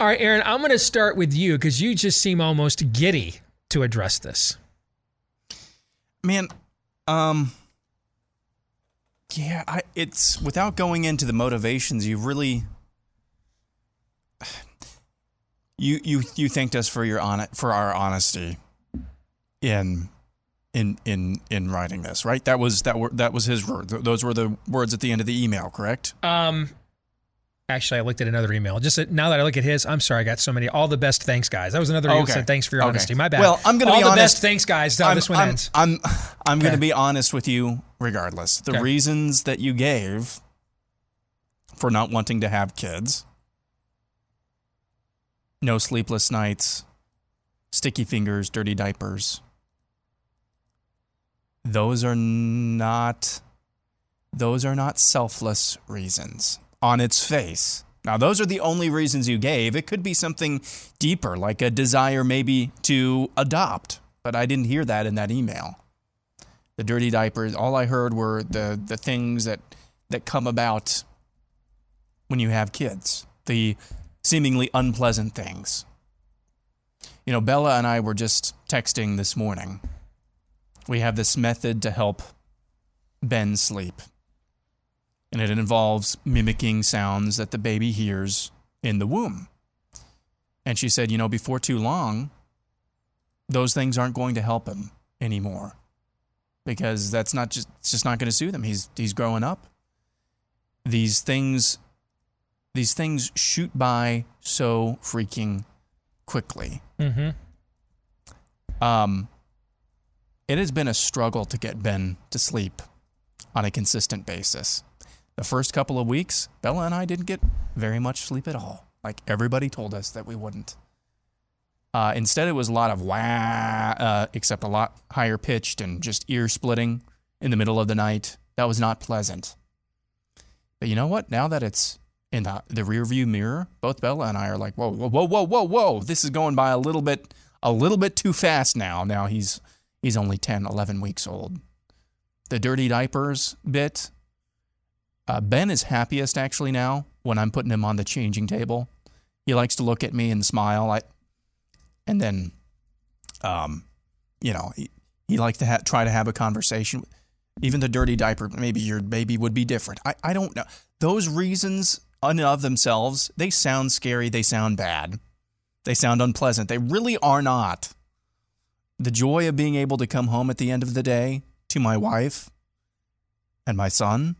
All right, Aaron, I'm going to start with you because you just seem almost giddy to address this. Man, it's without going into the motivations, you thanked us for our honesty in writing this, right? That was his word. Those were the words at the end of the email, correct? Actually, I looked at another email. Now that I look at his, I'm sorry, I got so many. All the best, thanks, guys. That was another email that said, thanks for your honesty. My bad. Well, I'm going to be honest. All the best, thanks, guys. This one ends. I'm going to be honest with you regardless. The reasons that you gave for not wanting to have kids, no sleepless nights, sticky fingers, dirty diapers, those are not selfless reasons. On its face, Now, those are the only reasons you gave. It could be something deeper, like a desire maybe to adopt, but I didn't hear that in that email. The dirty diapers, all I heard were the things that come about when you have kids, the seemingly unpleasant things. You know, Bella and I were just texting this morning. We have this method to help Ben sleep, and it involves mimicking sounds that the baby hears in the womb. And she said, you know, before too long, those things aren't going to help him anymore, because that's not just, it's just not going to soothe him. He's growing up. These things shoot by so freaking quickly. Mm-hmm. It has been a struggle to get Ben to sleep on a consistent basis. The first couple of weeks, Bella and I didn't get very much sleep at all. Like everybody told us that we wouldn't. Instead, it was a lot of wah, except a lot higher pitched and just ear splitting in the middle of the night. That was not pleasant. But you know what? Now that it's in the rearview mirror, both Bella and I are like, whoa. This is going by a little bit too fast now. Now he's only 10, 11 weeks old. The dirty diapers bit. Ben is happiest actually now when I'm putting him on the changing table. He likes to look at me and smile. He likes to try to have a conversation. Even the dirty diaper, maybe your baby would be different. I don't know. Those reasons in and of themselves, they sound scary. They sound bad. They sound unpleasant. They really are not. The joy of being able to come home at the end of the day to my wife and my son,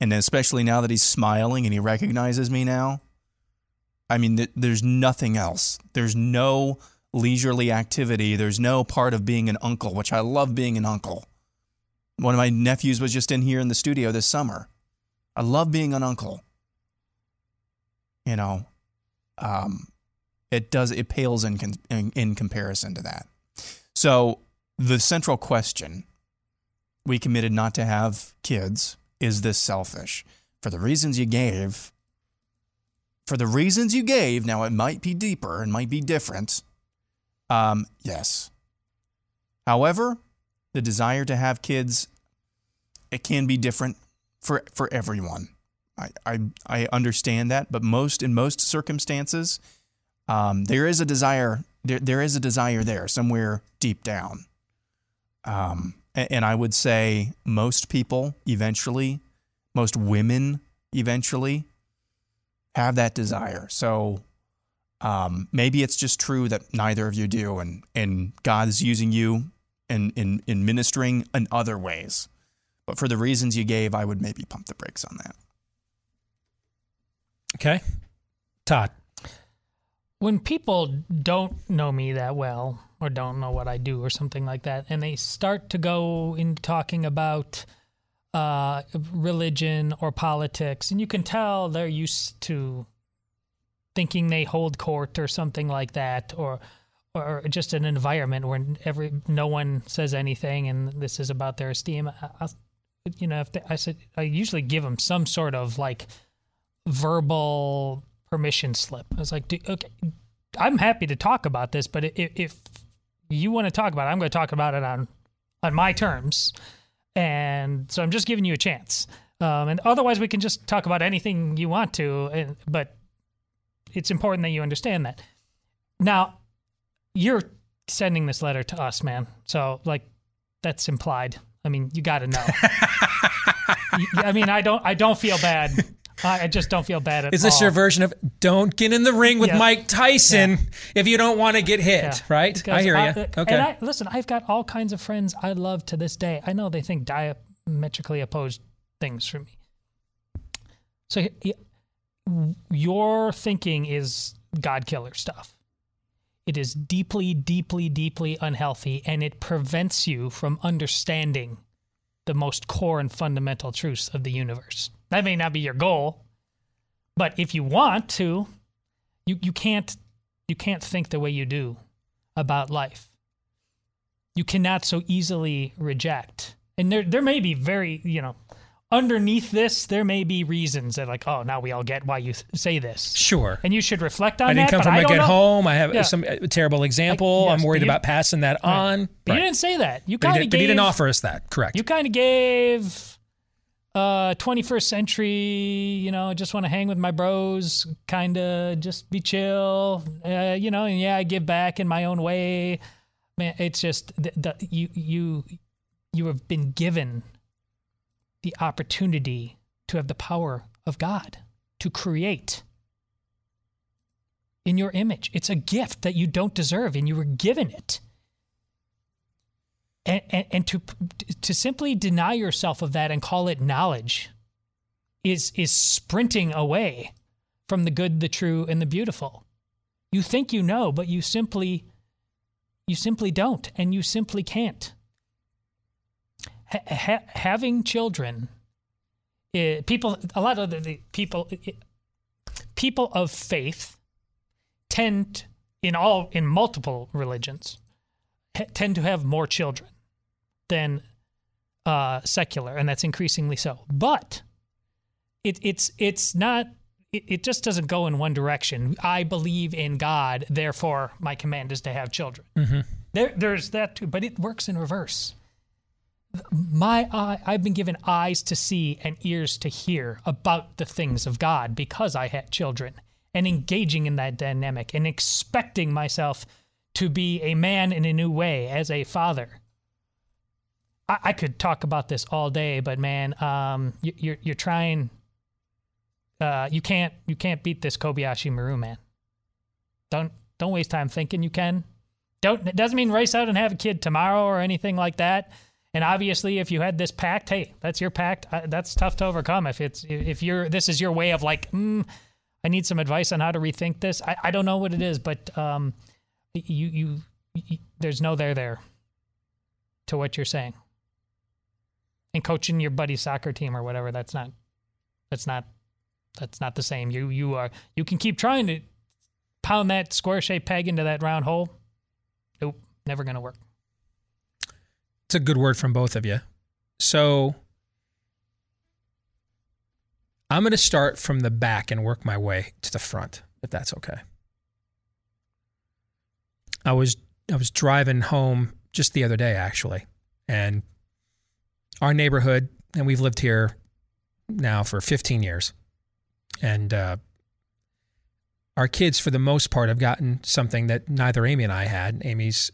and especially now that he's smiling and he recognizes me now, I mean, there's nothing else. There's no leisurely activity. There's no part of being an uncle, which I love being an uncle. One of my nephews was just in here in the studio this summer. I love being an uncle. You know, it pales in comparison to that. So the central question we committed not to have kids is this selfish? For the reasons you gave, now it might be deeper, it might be different. Yes. However, the desire to have kids, it can be different for everyone. I understand that, but in most circumstances, there is a desire. There is a desire there somewhere deep down. And I would say most people eventually, most women eventually have that desire. So maybe it's just true that neither of you do, and God is using you in ministering in other ways. But for the reasons you gave, I would maybe pump the brakes on that. Okay. Todd. When people don't know me that well, or don't know what I do or something like that, and they start to go in talking about religion or politics, and you can tell they're used to thinking they hold court or something like that, or just an environment where no one says anything, and this is about their esteem. I usually give them some sort of like verbal permission slip. I was like, okay, I'm happy to talk about this, but if you want to talk about it, I'm going to talk about it on my terms. And so I'm just giving you a chance. And otherwise, we can just talk about anything you want to, but it's important that you understand that. Now, you're sending this letter to us, man. So, like, that's implied. I mean, you got to know. I mean, I don't feel bad. I just don't feel bad at all. Is this your version of don't get in the ring with Mike Tyson if you don't want to get hit, right? Because I hear you. Okay. And listen, I've got all kinds of friends I love to this day. I know they think diametrically opposed things from me. So your thinking is God-killer stuff. It is deeply, deeply, deeply unhealthy, and it prevents you from understanding the most core and fundamental truths of the universe. That may not be your goal, but if you want to, you can't think the way you do about life. You cannot so easily reject. And there may be very, underneath this, there may be reasons that, like, oh, now we all get why you say this. Sure. And you should reflect on that. I didn't come from a good home. I have some terrible example. I'm worried about passing that on. But you didn't say that. You kind of gave. But you didn't offer us that. Correct. You kind of gave 21st century, you know, just want to hang with my bros, kind of just be chill, you know, and yeah, I give back in my own way. Man, it's just you have been given the opportunity to have the power of God to create in your image. It's a gift that you don't deserve, and you were given it. And to simply deny yourself of that and call it knowledge is sprinting away from the good, the true, and the beautiful. You think you know, but you simply don't, and you simply can't. Having children, people of faith tend in multiple religions tend to have more children than secular, and that's increasingly so. But it just doesn't go in one direction. I believe in God, therefore my command is to have children. Mm-hmm. There's that too, but it works in reverse. I've been given eyes to see and ears to hear about the things of God because I had children, and engaging in that dynamic and expecting myself to be a man in a new way as a father. I could talk about this all day, but man, you're trying. You can't beat this Kobayashi Maru, man. Don't waste time thinking you can. It doesn't mean race out and have a kid tomorrow or anything like that. And obviously, if you had this pact, hey, that's your pact. That's tough to overcome. This is your way of like, I need some advice on how to rethink this. I don't know what it is, but you there's no there to what you're saying. And coaching your buddy's soccer team or whatever, that's not the same. You can keep trying to pound that square-shaped peg into that round hole. Nope, never gonna work. It's a good word from both of you. So I'm going to start from the back and work my way to the front, if that's okay. I was driving home just the other day, actually, and our neighborhood, and we've lived here now for 15 years, and our kids, for the most part, have gotten something that neither Amy and I had. Amy's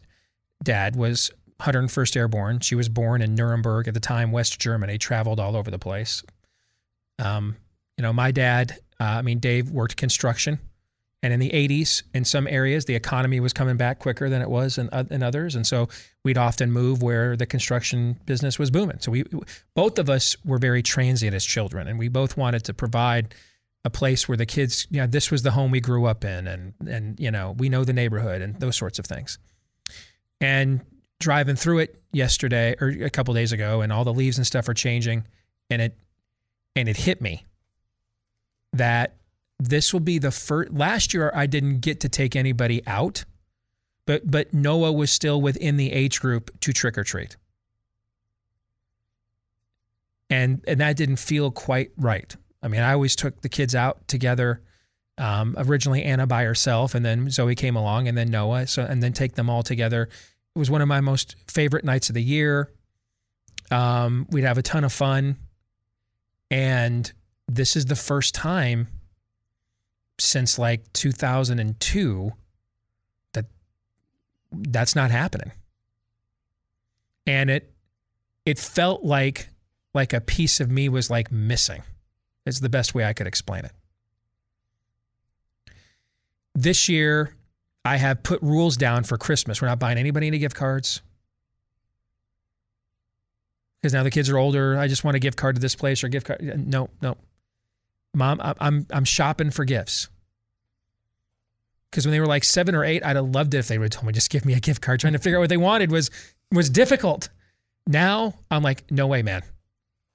dad was 101st Airborne. She was born in Nuremberg at the time, West Germany, traveled all over the place. You know, my dad, Dave worked construction, and in the 80s, in some areas, the economy was coming back quicker than it was in others. And so we'd often move where the construction business was booming. So both of us were very transient as children, and we both wanted to provide a place where the kids, you know, this was the home we grew up in, and you know, we know the neighborhood and those sorts of things. And driving through it yesterday or a couple days ago, and all the leaves and stuff are changing, and it hit me that this will be the first. Last year I didn't get to take anybody out, but Noah was still within the age group to trick or treat, and that didn't feel quite right. I mean, I always took the kids out together. Originally Anna by herself, and then Zoe came along, and then Noah, and then take them all together. It was one of my most favorite nights of the year. We'd have a ton of fun. And this is the first time since like 2002 that that's not happening. And it felt like a piece of me was like missing. It's the best way I could explain it. This year, I have put rules down for Christmas. We're not buying anybody any gift cards. Because now the kids are older. I just want a gift card to this place or gift card. No. Mom, I'm shopping for gifts. Because when they were like 7 or 8, I'd have loved it if they would have told me, just give me a gift card. Trying to figure out what they wanted was difficult. Now I'm like, no way, man.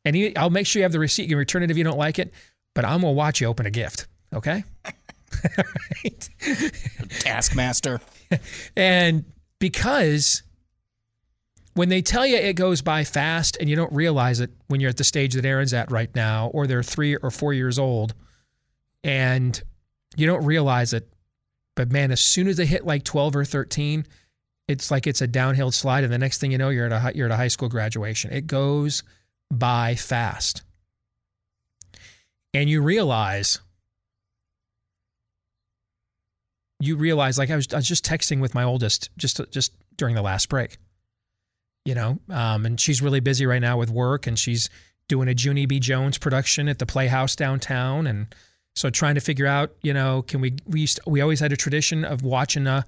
And I'll make sure you have the receipt. You can return it if you don't like it. But I'm going to watch you open a gift. Okay? Right? Taskmaster. And because When they tell you it goes by fast and you don't realize it when you're at the stage that Aaron's at right now, or they're 3 or 4 years old and you don't realize it, but man, as soon as they hit like 12 or 13, it's like it's a downhill slide, and the next thing you know, you're at a high school graduation. It goes by fast. And you realize, like I was just texting with my oldest just during the last break, and she's really busy right now with work, and she's doing a Junie B. Jones production at the Playhouse downtown, and so trying to figure out, can we always had a tradition of watching a,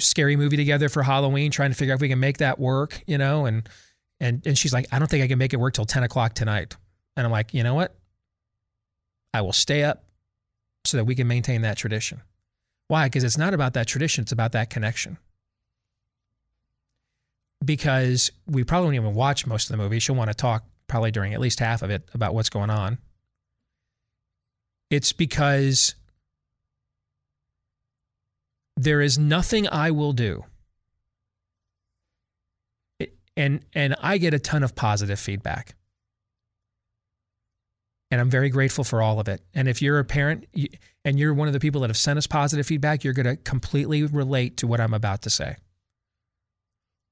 scary movie together for Halloween, trying to figure out if we can make that work, and she's like, I don't think I can make it work till 10 o'clock tonight. And I'm like, you know what? I will stay up so that we can maintain that tradition. Why? Because it's not about that tradition. It's about that connection. Because we probably won't even watch most of the movie. She'll want to talk probably during at least half of it about what's going on. It's because there is nothing I will do. And I get a ton of positive feedback. And I'm very grateful for all of it. And if you're a parent and you're one of the people that have sent us positive feedback, you're going to completely relate to what I'm about to say.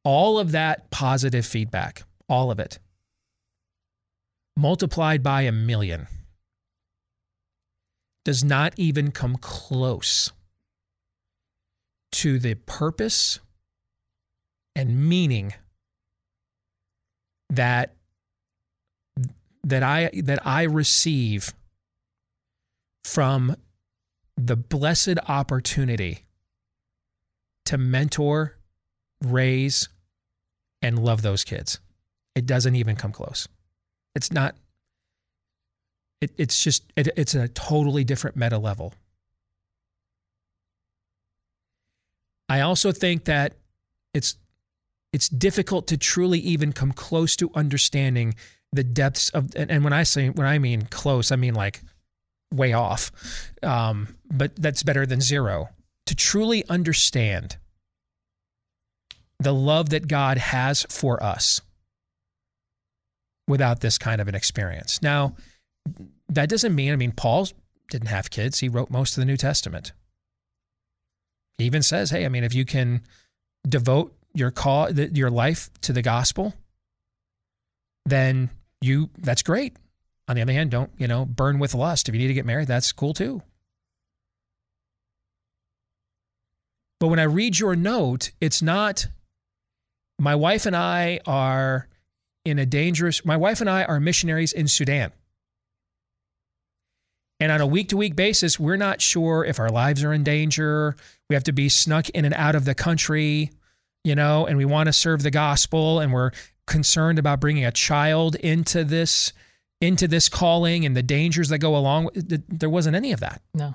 All of that positive feedback, all of it, multiplied by 1,000,000, does not even come close to the purpose and meaning that I receive from the blessed opportunity to mentor, raise, and love those kids. It doesn't even come close. It's not. It's a totally different meta level. I also think that it's difficult to truly even come close to understanding the depths of, and when I mean close, I mean like way off. But that's better than zero. To truly understand the love that God has for us without this kind of an experience. Now, that doesn't mean, Paul didn't have kids. He wrote most of the New Testament. He even says, hey, if you can devote your life to the gospel, then that's great. On the other hand, don't, burn with lust. If you need to get married, that's cool too. But when I read your note, it's not, my wife and I are missionaries in Sudan. And on a week-to-week basis, we're not sure if our lives are in danger. We have to be snuck in and out of the country, and we want to serve the gospel, and we're concerned about bringing a child into this calling and the dangers that go along. There wasn't any of that. No.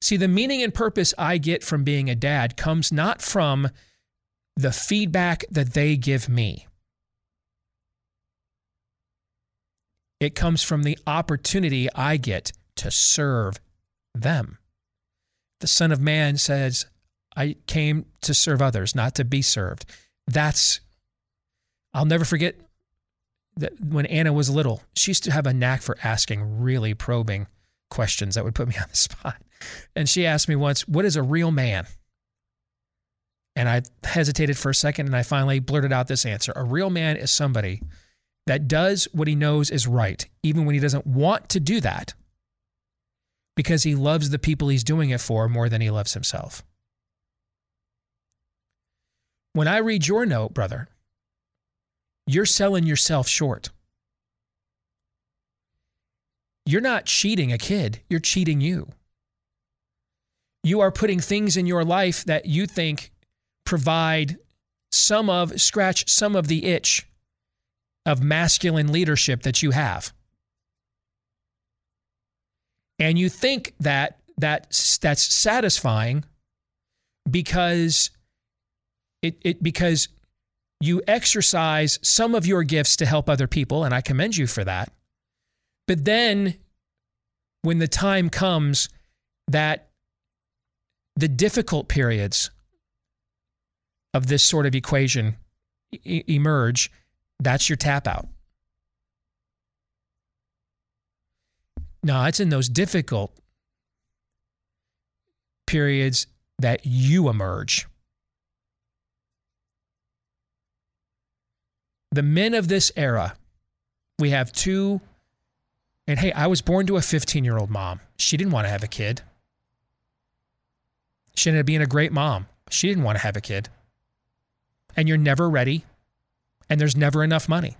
See, the meaning and purpose I get from being a dad comes not from the feedback that they give me. It comes from the opportunity I get to serve them. The Son of Man says, I came to serve others, not to be served. I'll never forget that when Anna was little, she used to have a knack for asking really probing questions that would put me on the spot. And she asked me once, what is a real man? And I hesitated for a second, and I finally blurted out this answer. A real man is somebody that does what he knows is right, even when he doesn't want to do that, because he loves the people he's doing it for more than he loves himself. When I read your note, brother, you're selling yourself short. You're not cheating a kid. You're cheating you. You are putting things in your life that you think provide scratch some of the itch of masculine leadership that you have. And you think that's satisfying because because you exercise some of your gifts to help other people, and I commend you for that. But then when the time comes that the difficult periods of this sort of equation emerge, that's your tap out. Now, it's in those difficult periods that you emerge. The men of this era, we have two, and hey, I was born to a 15-year-old mom. She didn't want to have a kid. She ended up being a great mom. She didn't want to have a kid. And you're never ready, and there's never enough money.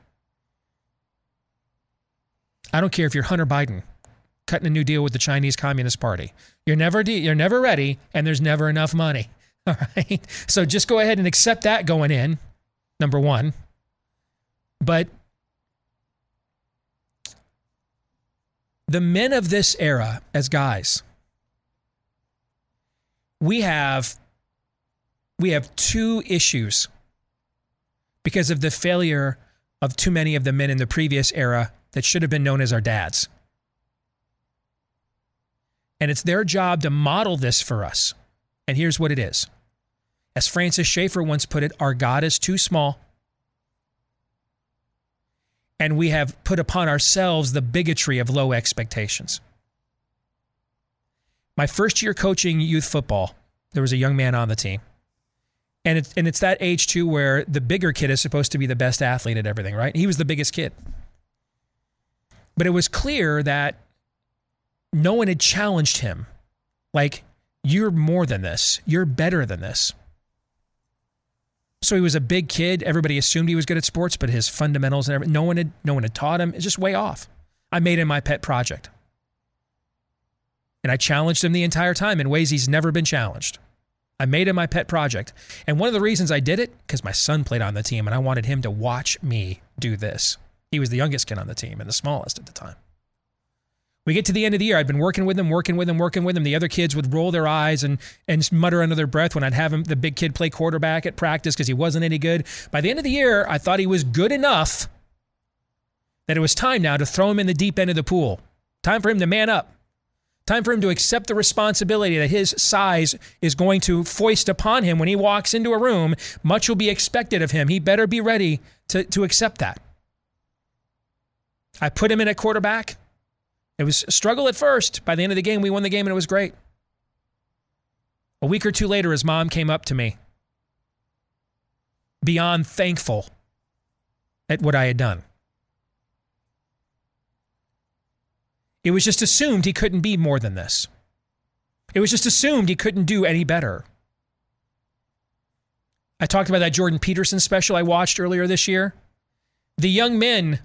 I don't care if you're Hunter Biden cutting a new deal with the Chinese Communist Party. You're never ready, and there's never enough money. All right? So just go ahead and accept that going in, number one. But the men of this era, as guys, we have two issues because of the failure of too many of the men in the previous era that should have been known as our dads. And it's their job to model this for us. And here's what it is. As Francis Schaeffer once put it, our God is too small. And we have put upon ourselves the bigotry of low expectations. My first year coaching youth football, there was a young man on the team. And it's that age, too, where the bigger kid is supposed to be the best athlete at everything, right? He was the biggest kid. But it was clear that no one had challenged him. Like, you're more than this. You're better than this. So he was a big kid. Everybody assumed he was good at sports, but his fundamentals and everything, no one had taught him. It's just way off. I made him my pet project. And I challenged him the entire time in ways he's never been challenged. I made him my pet project. And one of the reasons I did it, because my son played on the team, and I wanted him to watch me do this. He was the youngest kid on the team and the smallest at the time. We get to the end of the year. I'd been working with him. The other kids would roll their eyes and mutter under their breath when I'd have him, the big kid, play quarterback at practice because he wasn't any good. By the end of the year, I thought he was good enough that it was time now to throw him in the deep end of the pool. Time for him to man up. Time for him to accept the responsibility that his size is going to foist upon him when he walks into a room. Much will be expected of him. He better be ready to accept that. I put him in at quarterback. It was a struggle at first. By the end of the game, we won the game, and it was great. A week or two later, his mom came up to me, beyond thankful at what I had done. It was just assumed he couldn't be more than this. It was just assumed he couldn't do any better. I talked about that Jordan Peterson special I watched earlier this year. The young men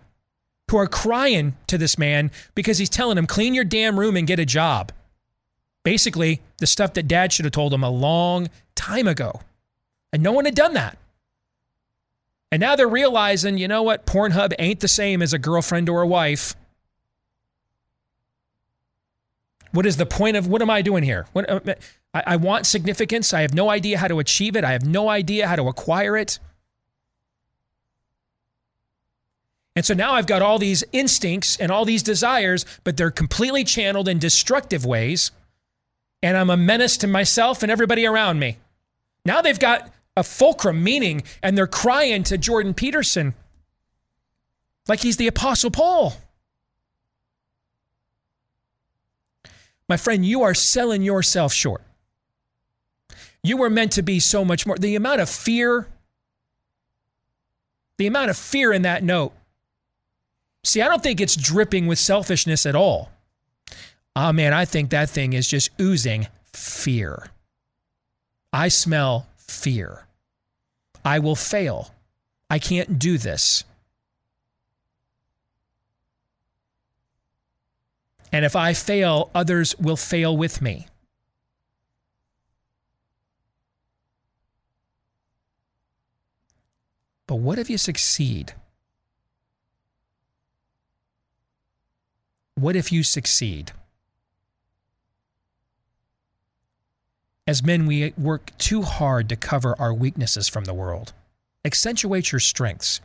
who are crying to this man because he's telling him, clean your damn room and get a job. Basically, the stuff that dad should have told him a long time ago. And no one had done that. And now they're realizing, you know what? Pornhub ain't the same as a girlfriend or a wife. What is the point of, what am I doing here? I want significance. I have no idea how to achieve it. I have no idea how to acquire it. And so now I've got all these instincts and all these desires, but they're completely channeled in destructive ways. And I'm a menace to myself and everybody around me. Now they've got a fulcrum meaning, and they're crying to Jordan Peterson like he's the Apostle Paul. My friend, you are selling yourself short. You were meant to be so much more. The amount of fear in that note. See, I don't think it's dripping with selfishness at all. Oh, man, I think that thing is just oozing fear. I smell fear. I will fail. I can't do this. And if I fail, others will fail with me. But what if you succeed? What if you succeed? As men, we work too hard to cover our weaknesses from the world. Accentuate your strengths.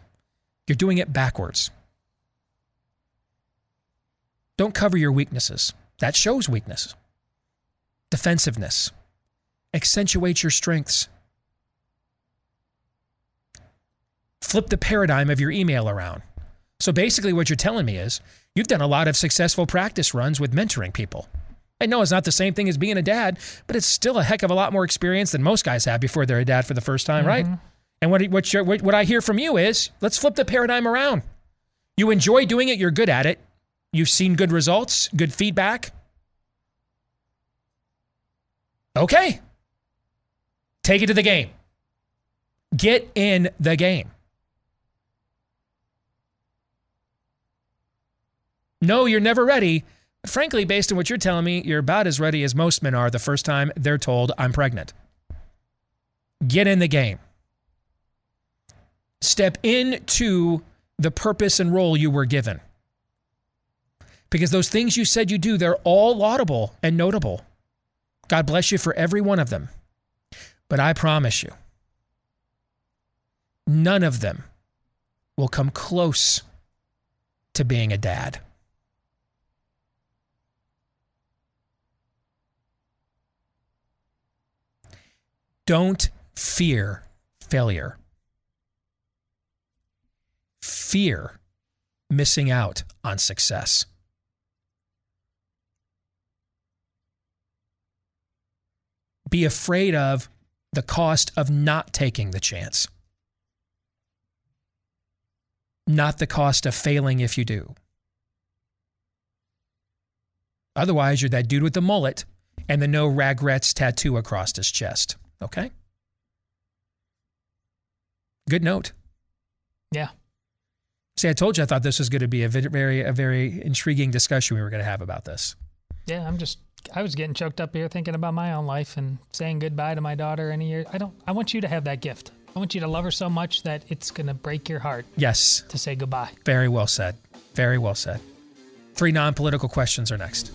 You're doing it backwards. Don't cover your weaknesses. That shows weakness. Defensiveness. Accentuate your strengths. flip the paradigm of your email around. So basically what you're telling me is you've done a lot of successful practice runs with mentoring people. I know it's not the same thing as being a dad, but it's still a heck of a lot more experience than most guys have before they're a dad for the first time, right? And what I hear from you is, let's flip the paradigm around. You enjoy doing it. You're good at it. You've seen good results, good feedback. Okay. Take it to the game. Get in the game. No, you're never ready. But frankly, based on what you're telling me, you're about as ready as most men are the first time they're told, I'm pregnant. Get in the game. Step into the purpose and role you were given. Because those things you said you do, they're all laudable and notable. God bless you for every one of them. But I promise you, none of them will come close to being a dad. Don't fear failure. Fear missing out on success. Be afraid of the cost of not taking the chance. Not the cost of failing if you do. Otherwise, you're that dude with the mullet and the no regrets tattoo across his chest. Okay? Good note. Yeah. See, I told you I thought this was going to be a very intriguing discussion we were going to have about this. Yeah, I was getting choked up here thinking about my own life and saying goodbye to my daughter in a year. I want you to have that gift. I want you to love her so much that it's going to break your heart. Yes. To say goodbye. Very well said. Very well said. 3 non-political questions are next.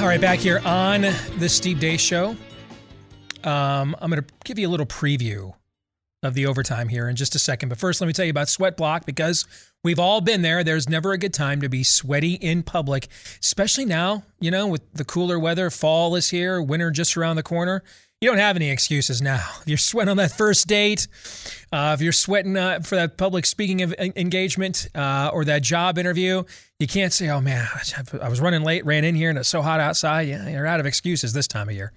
All right, back here on the Steve Deace Show. I'm going to give you a little preview of the overtime here in just a second. But first, let me tell you about Sweat Block, because we've all been there. There's never a good time to be sweaty in public, especially now, you know, with the cooler weather. Fall is here, winter just around the corner. You don't have any excuses now. If you're sweating on that first date, if you're sweating for that public speaking engagement or that job interview, you can't say, oh man, I was running late, ran in here and it's so hot outside. Yeah, you're out of excuses this time of year.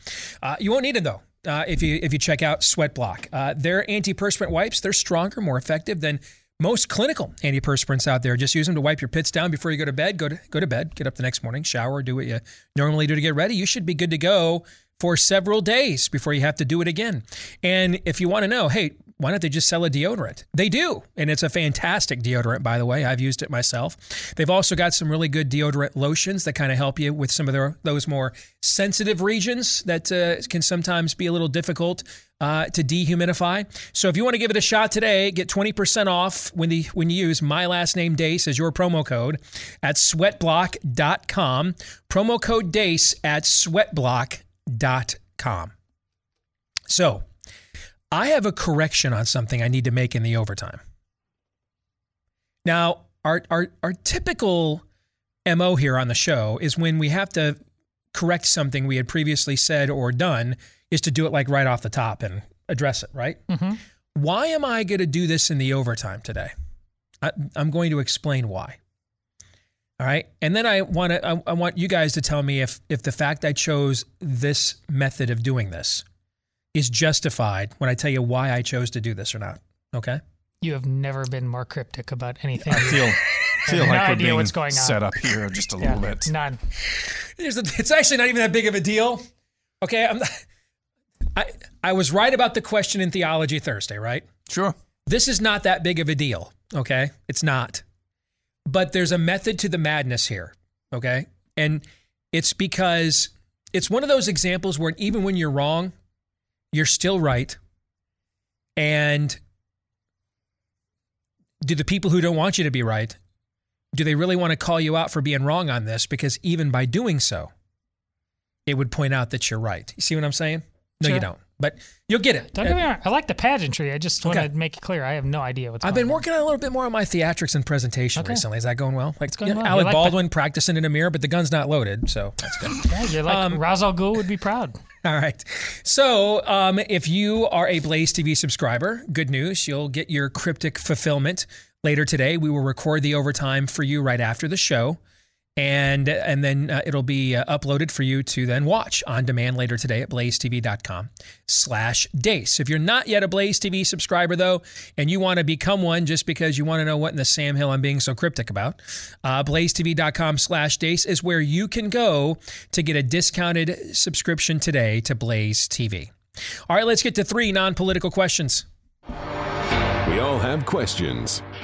You won't need it though. If you check out Sweatblock, their antiperspirant wipes, they're stronger, more effective than most clinical antiperspirants out there. Just use them to wipe your pits down before you go to bed. Go to bed, get up the next morning, shower, do what you normally do to get ready. You should be good to go for several days before you have to do it again. And if you want to know, hey, why don't they just sell a deodorant? They do. And it's a fantastic deodorant, by the way. I've used it myself. They've also got some really good deodorant lotions that kind of help you with some of those more sensitive regions that can sometimes be a little difficult to dehumidify. So if you want to give it a shot today, get 20% off when you use my last name Dace as your promo code at sweatblock.com. Promo code Dace at sweatblock.com. So I have a correction on something I need to make in the overtime. Now, our typical MO here on the show is when we have to correct something we had previously said or done is to do it like right off the top and address it, right? Mm-hmm. Why am I going to do this in the overtime today? I'm going to explain why. All right? And then I want you guys to tell me if the fact I chose this method of doing this is justified when I tell you why I chose to do this or not. Okay? You have never been more cryptic about anything. I feel like we're being what's going on. Set up here just a little bit. None. It's actually not even that big of a deal. Okay? I was right about the question in Theology Thursday, right? Sure. This is not that big of a deal. Okay? It's not. But there's a method to the madness here. Okay? And it's because it's one of those examples where even when you're wrong, you're still right. And do the people who don't want you to be right, do they really want to call you out for being wrong on this? Because even by doing so, it would point out that you're right. You see what I'm saying? No, sure. You don't. But you'll get it. Don't get me wrong. I like the pageantry. I just want to make it clear I have no idea what's going on. I've been working on a little bit more on my theatrics and presentation recently. Is that going well? Like, it's going well. Alec Baldwin practicing in a mirror, but the gun's not loaded, so that's good. Yeah, you're like Ra's al Ghul would be proud. All right. So if you are a Blaze TV subscriber, good news. You'll get your cryptic fulfillment later today. We will record the overtime for you right after the show. And then it'll be uploaded for you to then watch on demand later today at blazetv.com/Deace. If you're not yet a Blaze TV subscriber, though, and you want to become one just because you want to know what in the Sam Hill I'm being so cryptic about, blazetv.com/Deace is where you can go to get a discounted subscription today to Blaze TV. All right, let's get to three non-political questions. We all have questions.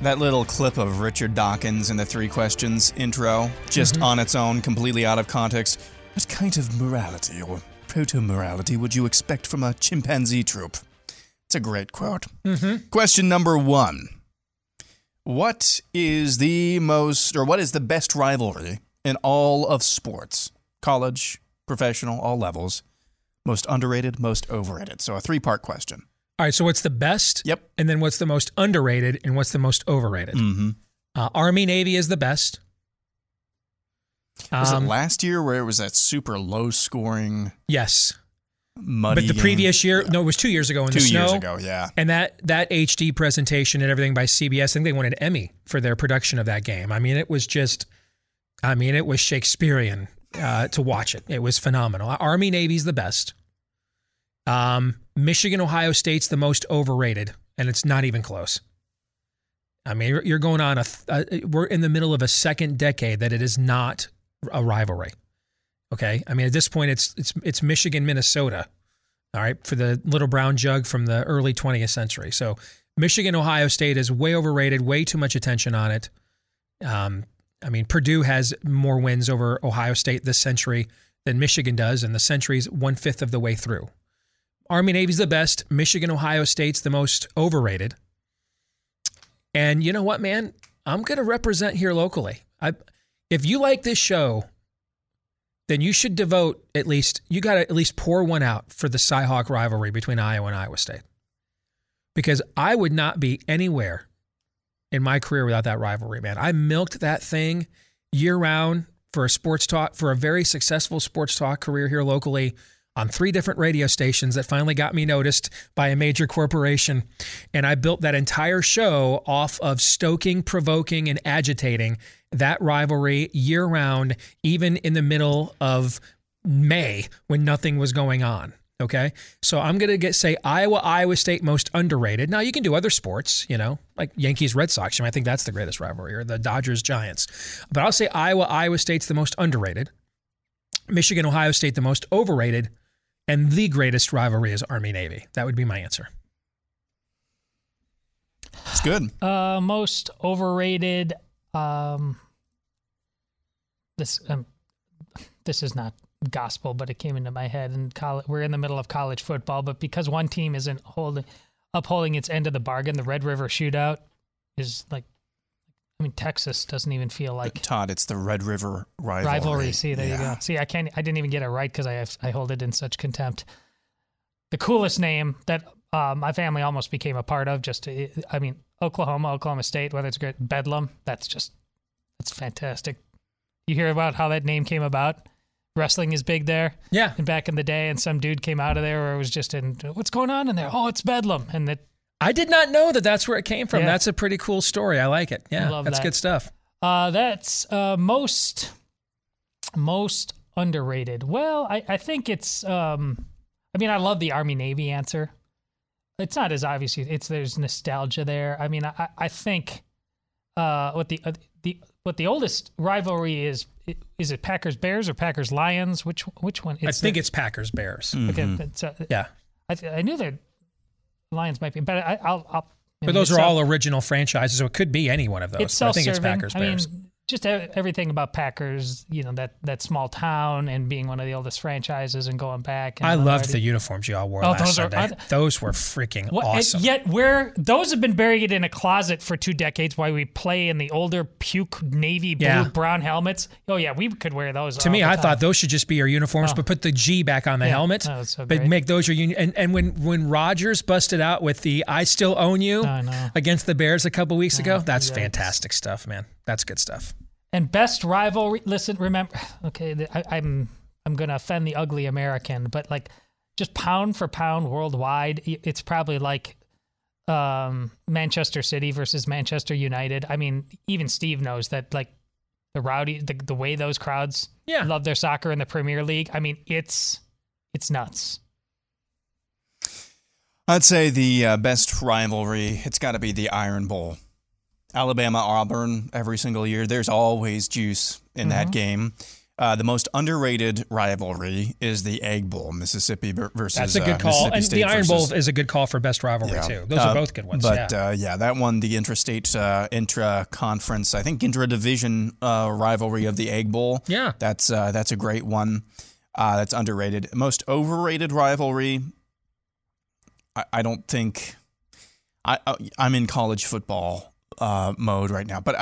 that little clip of Richard Dawkins in the Three Questions intro, just on its own, completely out of context. What kind of morality or proto-morality would you expect from a chimpanzee troop? It's a great quote. Question number one. What is the most, or what is the best rivalry in all of sports? College, professional, all levels. Most underrated, most overrated. So a three-part question. All right, so what's the best? Yep. And then what's the most underrated and what's the most overrated? Army-Navy is the best. Was it last year where it was that super low-scoring? Yes. Muddy but the game? Previous year, no, it was 2 years ago in the snow. 2 years ago, yeah. And that HD presentation and everything by CBS, I think they won an Emmy for their production of that game. I mean, it was just, I mean, it was Shakespearean to watch it. It was phenomenal. Army-Navy's the best. Michigan, Ohio State's the most overrated, and it's not even close. I mean, you're going on we're in the middle of a second decade that it is not a rivalry. Okay, I mean at this point it's Michigan, Minnesota. All right, for the little brown jug from the early 20th century. So Michigan, Ohio State is way overrated, way too much attention on it. I mean Purdue has more wins over Ohio State this century than Michigan does, and the century's 1/5 of the way through. Army-Navy's the best. Michigan, Ohio State's the most overrated. And you know what, man? I'm going to represent here locally. If you like this show, then you should devote at least, you got to at least pour one out for the Cy-Hawk rivalry between Iowa and Iowa State. Because I would not be anywhere in my career without that rivalry, man. I milked that thing year round for a very successful sports talk career here locally, on three different radio stations that finally got me noticed by a major corporation. And I built that entire show off of stoking, provoking, and agitating that rivalry year-round, even in the middle of May when nothing was going on, okay? So I'm going to say Iowa, Iowa State, most underrated. Now, you can do other sports, you know, like Yankees, Red Sox. I think that's the greatest rivalry, or the Dodgers, Giants. But I'll say Iowa, Iowa State's the most underrated. Michigan, Ohio State, the most overrated. And the greatest rivalry is Army-Navy. That would be my answer. That's good. Most overrated. This is not gospel, but it came into my head. And we're in the middle of college football, but because one team isn't upholding its end of the bargain, the Red River Shootout is like. I mean, Texas doesn't even feel like... Todd, it's the Red River rivalry. See, there you go. See, I didn't even get it right because I hold it in such contempt. The coolest name that my family almost became a part of, Oklahoma State, whether it's great, Bedlam, that's fantastic. You hear about how that name came about? Wrestling is big there. Yeah. And back in the day, and some dude came out of there where it was just what's going on in there? Oh, it's Bedlam. And that... I did not know that's where it came from. Yeah. That's a pretty cool story. I like it. Yeah, that's good stuff. That's most underrated. Well, I think it's. I mean, I love the Army-Navy answer. It's not as obvious. There's nostalgia there. I mean, I think what the oldest rivalry is it Packers-Bears or Packers-Lions? Which one? I think it's Packers-Bears. Okay, so, yeah. I knew that. Lions might be, but but those are all original franchises, so it could be any one of those. It's self-serving. I think it's Packers, Bears. Just everything about Packers, you know, that small town and being one of the oldest franchises and going back. And I loved the uniforms y'all wore last Sunday. Those were freaking awesome. Yet those have been buried in a closet for 2 decades while we play in the older puke navy blue brown helmets. Oh, yeah, we could wear those. To me, I thought those should just be your uniforms, but put the G back on the helmet. Oh, so but make those your uniform. And when Rodgers busted out with the I Still Own You against the Bears a couple weeks ago, that's fantastic stuff, man. That's good stuff. And best rivalry. Listen, remember. Okay, I'm gonna offend the ugly American, but like, just pound for pound worldwide, it's probably like Manchester City versus Manchester United. I mean, even Steve knows that. Like the rowdy, the way those crowds love their soccer in the Premier League. I mean, it's nuts. I'd say the best rivalry. It's got to be the Iron Bowl. Alabama-Auburn every single year. There's always juice in that game. The most underrated rivalry is the Egg Bowl, Mississippi versus That's a good call. And the Iron Bowl is a good call for best rivalry, too. Those are both good ones. But, that one, the intrastate, intra-conference, I think intra-division rivalry of the Egg Bowl. Yeah. That's a great one. That's underrated. Most overrated rivalry, I don't think... I'm in college football mode right now, but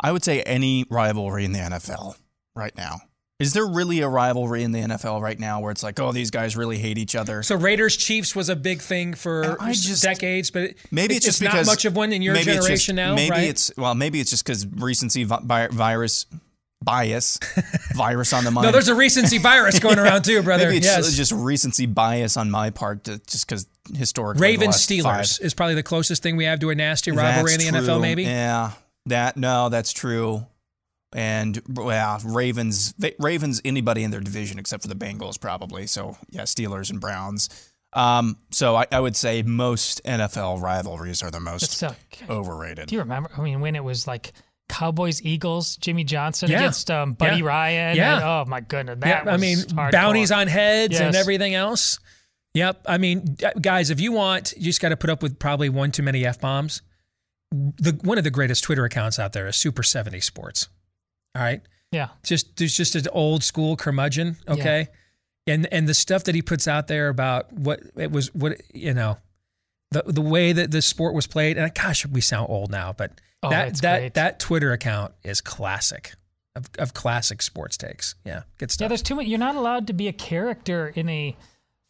I would say any rivalry in the NFL right now. Is there really a rivalry in the NFL right now where it's like, oh, these guys really hate each other? So Raiders-Chiefs was a big thing for decades, but maybe it's just because not much of one in your generation now. Maybe maybe it's just because recency virus on the mind. No, there's a recency virus going around too, brother. Maybe it's just recency bias on my part, just because historically Ravens-Steelers is probably the closest thing we have to a nasty rivalry in the NFL, maybe. Yeah, that's true. And Ravens, anybody in their division except for the Bengals, probably. So yeah, Steelers and Browns. So I would say most NFL rivalries are the most overrated. Do you remember? I mean, when it was like Cowboys, Eagles, Jimmy Johnson against Buddy Ryan. Yeah. And, oh, my goodness. That was hardcore. Bounties on heads and everything else. Yep. I mean, guys, if you want, you just got to put up with probably one too many F-bombs. One of the greatest Twitter accounts out there is Super 70 Sports. All right? Yeah. There's just an old school curmudgeon, okay? Yeah. And the stuff that he puts out there about the way that this sport was played, and gosh, we sound old now, but that Twitter account is classic of classic sports takes. Yeah, good stuff. Yeah, there's too much. You're not allowed to be a character in a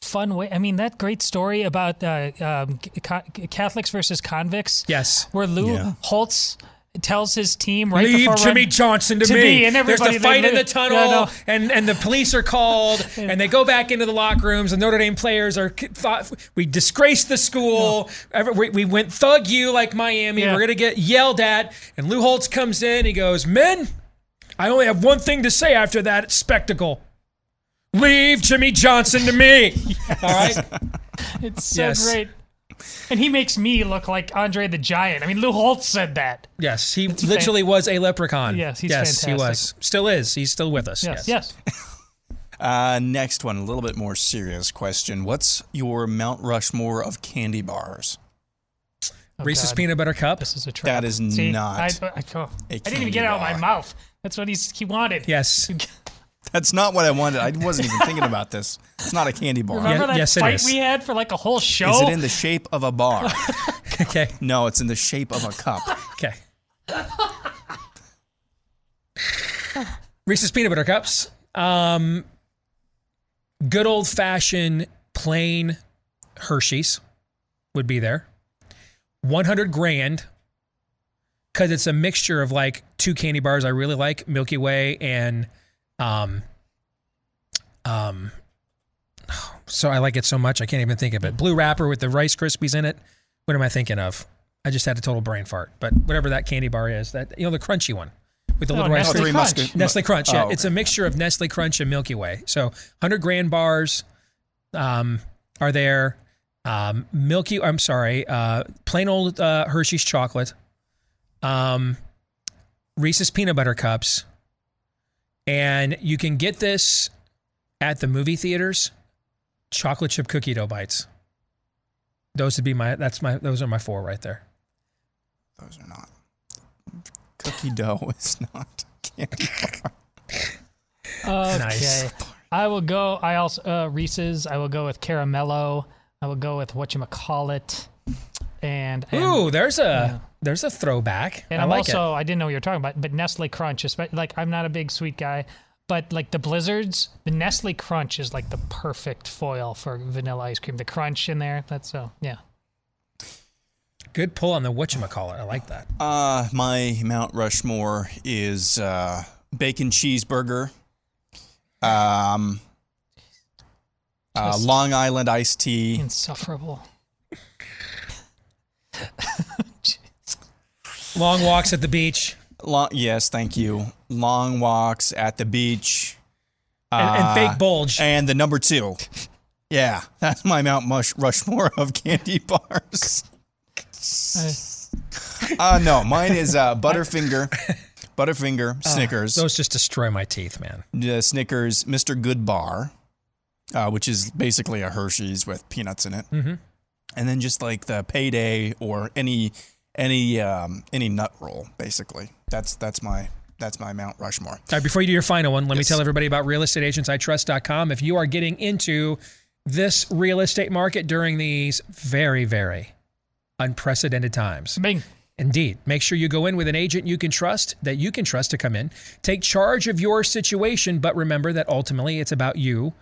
fun way. I mean, that great story about Catholics versus convicts. Yes, where Lou Holtz tells his team leave Jimmy Johnson to me. And there's the fight in the tunnel, and the police are called, and they go back into the locker rooms, and Notre Dame players thought, we disgraced the school, we went thug you like Miami, we're going to get yelled at, and Lou Holtz comes in, he goes, men, I only have one thing to say after that spectacle. Leave Jimmy Johnson to me. All right? It's so great. And he makes me look like Andre the Giant. I mean, Lou Holtz said that. Yes, he literally was a leprechaun. Yes, he's fantastic. He was. Still is. He's still with us. Yes. Next one, a little bit more serious question. What's your Mount Rushmore of candy bars? Oh, Reese's Peanut Butter Cup? This is a trap. That is not I didn't even get it out of my mouth. That's what he wanted. Yes. That's not what I wanted. I wasn't even thinking about this. It's not a candy bar. Remember that fight we had for like a whole show? Is it in the shape of a bar? Okay. No, it's in the shape of a cup. Okay. Reese's Peanut Butter Cups. Good old-fashioned plain Hershey's would be there. 100 grand. Because it's a mixture of like 2 candy bars I really like, Milky Way and... so I like it so much I can't even think of it. Blue wrapper with the Rice Krispies in it. What am I thinking of? I just had a total brain fart. But whatever that candy bar is, that the crunchy one with the little Rice Krispies. Nestle Crunch. Yeah, it's a mixture of Nestle Crunch and Milky Way. So 100 grand bars are there. Plain old Hershey's chocolate. Reese's Peanut Butter Cups. And you can get this at the movie theaters, chocolate chip cookie dough bites. Those would be my, those are my four right there. Those are not. Cookie dough is not candy bar. Okay. Nice. I will go, I also, Reese's, I will go with Caramello. I will go with whatchamacallit. And ooh, there's a throwback. And I like also, it. I didn't know what you were talking about, but Nestle Crunch, especially, like, I'm not a big sweet guy, but like the Blizzards, the Nestle Crunch is like the perfect foil for vanilla ice cream. The crunch in there, that's so, yeah. Good pull on the whatchamacallit. I like that. My Mount Rushmore is bacon cheeseburger, Long Island iced tea. Insufferable. Long walks at the beach. Yes, thank you. Long walks at the beach. And fake bulge. And the number two. Yeah, that's my Mount Rushmore of candy bars. No, mine is Butterfinger, Snickers. Those just destroy my teeth, man. Snickers, Mr. Good Bar, which is basically a Hershey's with peanuts in it. Mm-hmm. And then just like the Payday or any nut roll, basically. That's my Mount Rushmore. All right, before you do your final one, let me tell everybody about realestateagentsitrust.com. If you are getting into this real estate market during these very, very unprecedented times. Bing. Indeed. Make sure you go in with an agent you can trust, that you can trust to come in, take charge of your situation, but remember that ultimately it's about you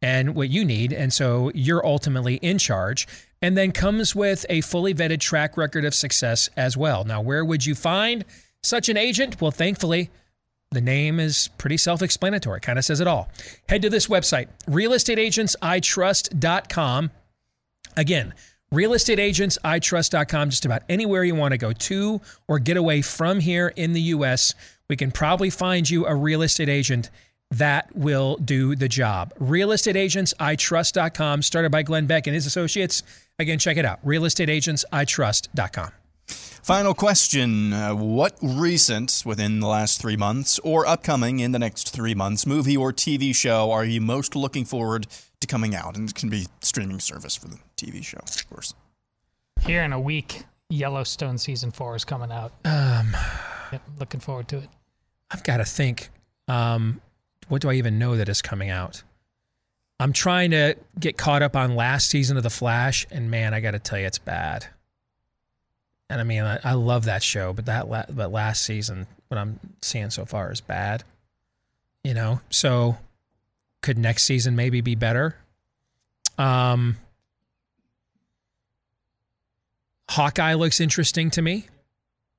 and what you need, and so you're ultimately in charge, and then comes with a fully vetted track record of success as well. Now, where would you find such an agent? Well, thankfully, the name is pretty self-explanatory. Kind of says it all. Head to this website, realestateagentsitrust.com. Again, realestateagentsitrust.com, just about anywhere you want to go to or get away from here in the U.S., we can probably find you a real estate agent that will do the job. Realestateagentsitrust.com, started by Glenn Beck and his associates. Again, check it out, realestateagentsitrust.com. Final question. What recent, within the last 3 months, or upcoming in the next 3 months, movie or TV show are you most looking forward to coming out? And it can be streaming service for the TV show, of course. Here in a week, Yellowstone Season 4 is coming out. Yep, looking forward to it. I've got to think. What do I even know that is coming out? I'm trying to get caught up on last season of The Flash, and man, I got to tell you, it's bad. And I mean, I love that show, but but last season, what I'm seeing so far is bad. You know, so could next season maybe be better? Hawkeye looks interesting to me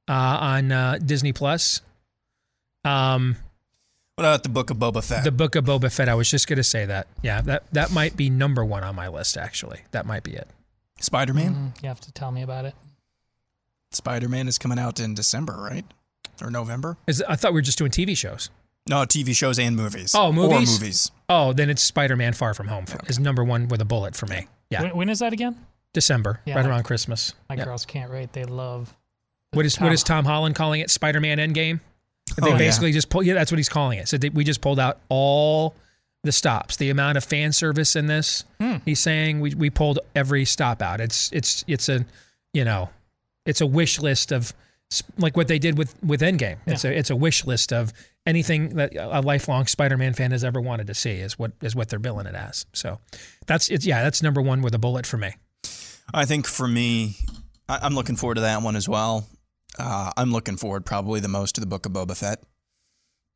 on Disney Plus. What about the Book of Boba Fett? The Book of Boba Fett. I was just going to say that. Yeah, that might be number one on my list, actually. That might be it. Spider-Man? You have to tell me about it. Spider-Man is coming out in December, right? Or November? I thought we were just doing TV shows. No, TV shows and movies. Oh, movies? Or movies. Oh, then it's Spider-Man Far From Home is number one with a bullet for me. Yeah. When is that again? December, right around Christmas. My girls can't write. They love... What is Tom Holland calling it? Spider-Man Endgame? They basically just pull. Yeah, that's what he's calling it. So we just pulled out all the stops. The amount of fan service in this, he's saying we pulled every stop out. It's a, you know, it's a wish list of like what they did with Endgame. It's a wish list of anything that a lifelong Spider-Man fan has ever wanted to see is what they're billing it as. So that's number one with a bullet for me. I think for me, I'm looking forward to that one as well. I'm looking forward probably the most to the Book of Boba Fett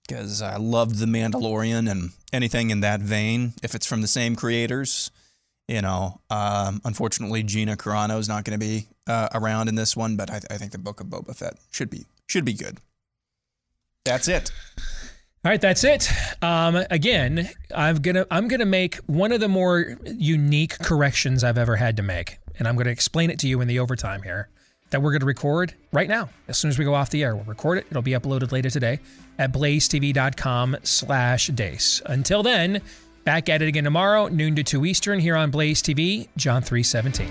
because I loved The Mandalorian and anything in that vein. If it's from the same creators, you know, unfortunately Gina Carano is not going to be around in this one, but I think the Book of Boba Fett should be good. That's it. All right, that's it. Again, I'm gonna make one of the more unique corrections I've ever had to make, and I'm gonna explain it to you in the overtime here. That we're going to record right now. As soon as we go off the air, we'll record it. It'll be uploaded later today at blazetv.com/Deace. Until then, back at it again tomorrow, noon to 2 Eastern, here on Blaze TV, John 3:17.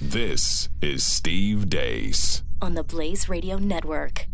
This is Steve Deace on the Blaze Radio Network.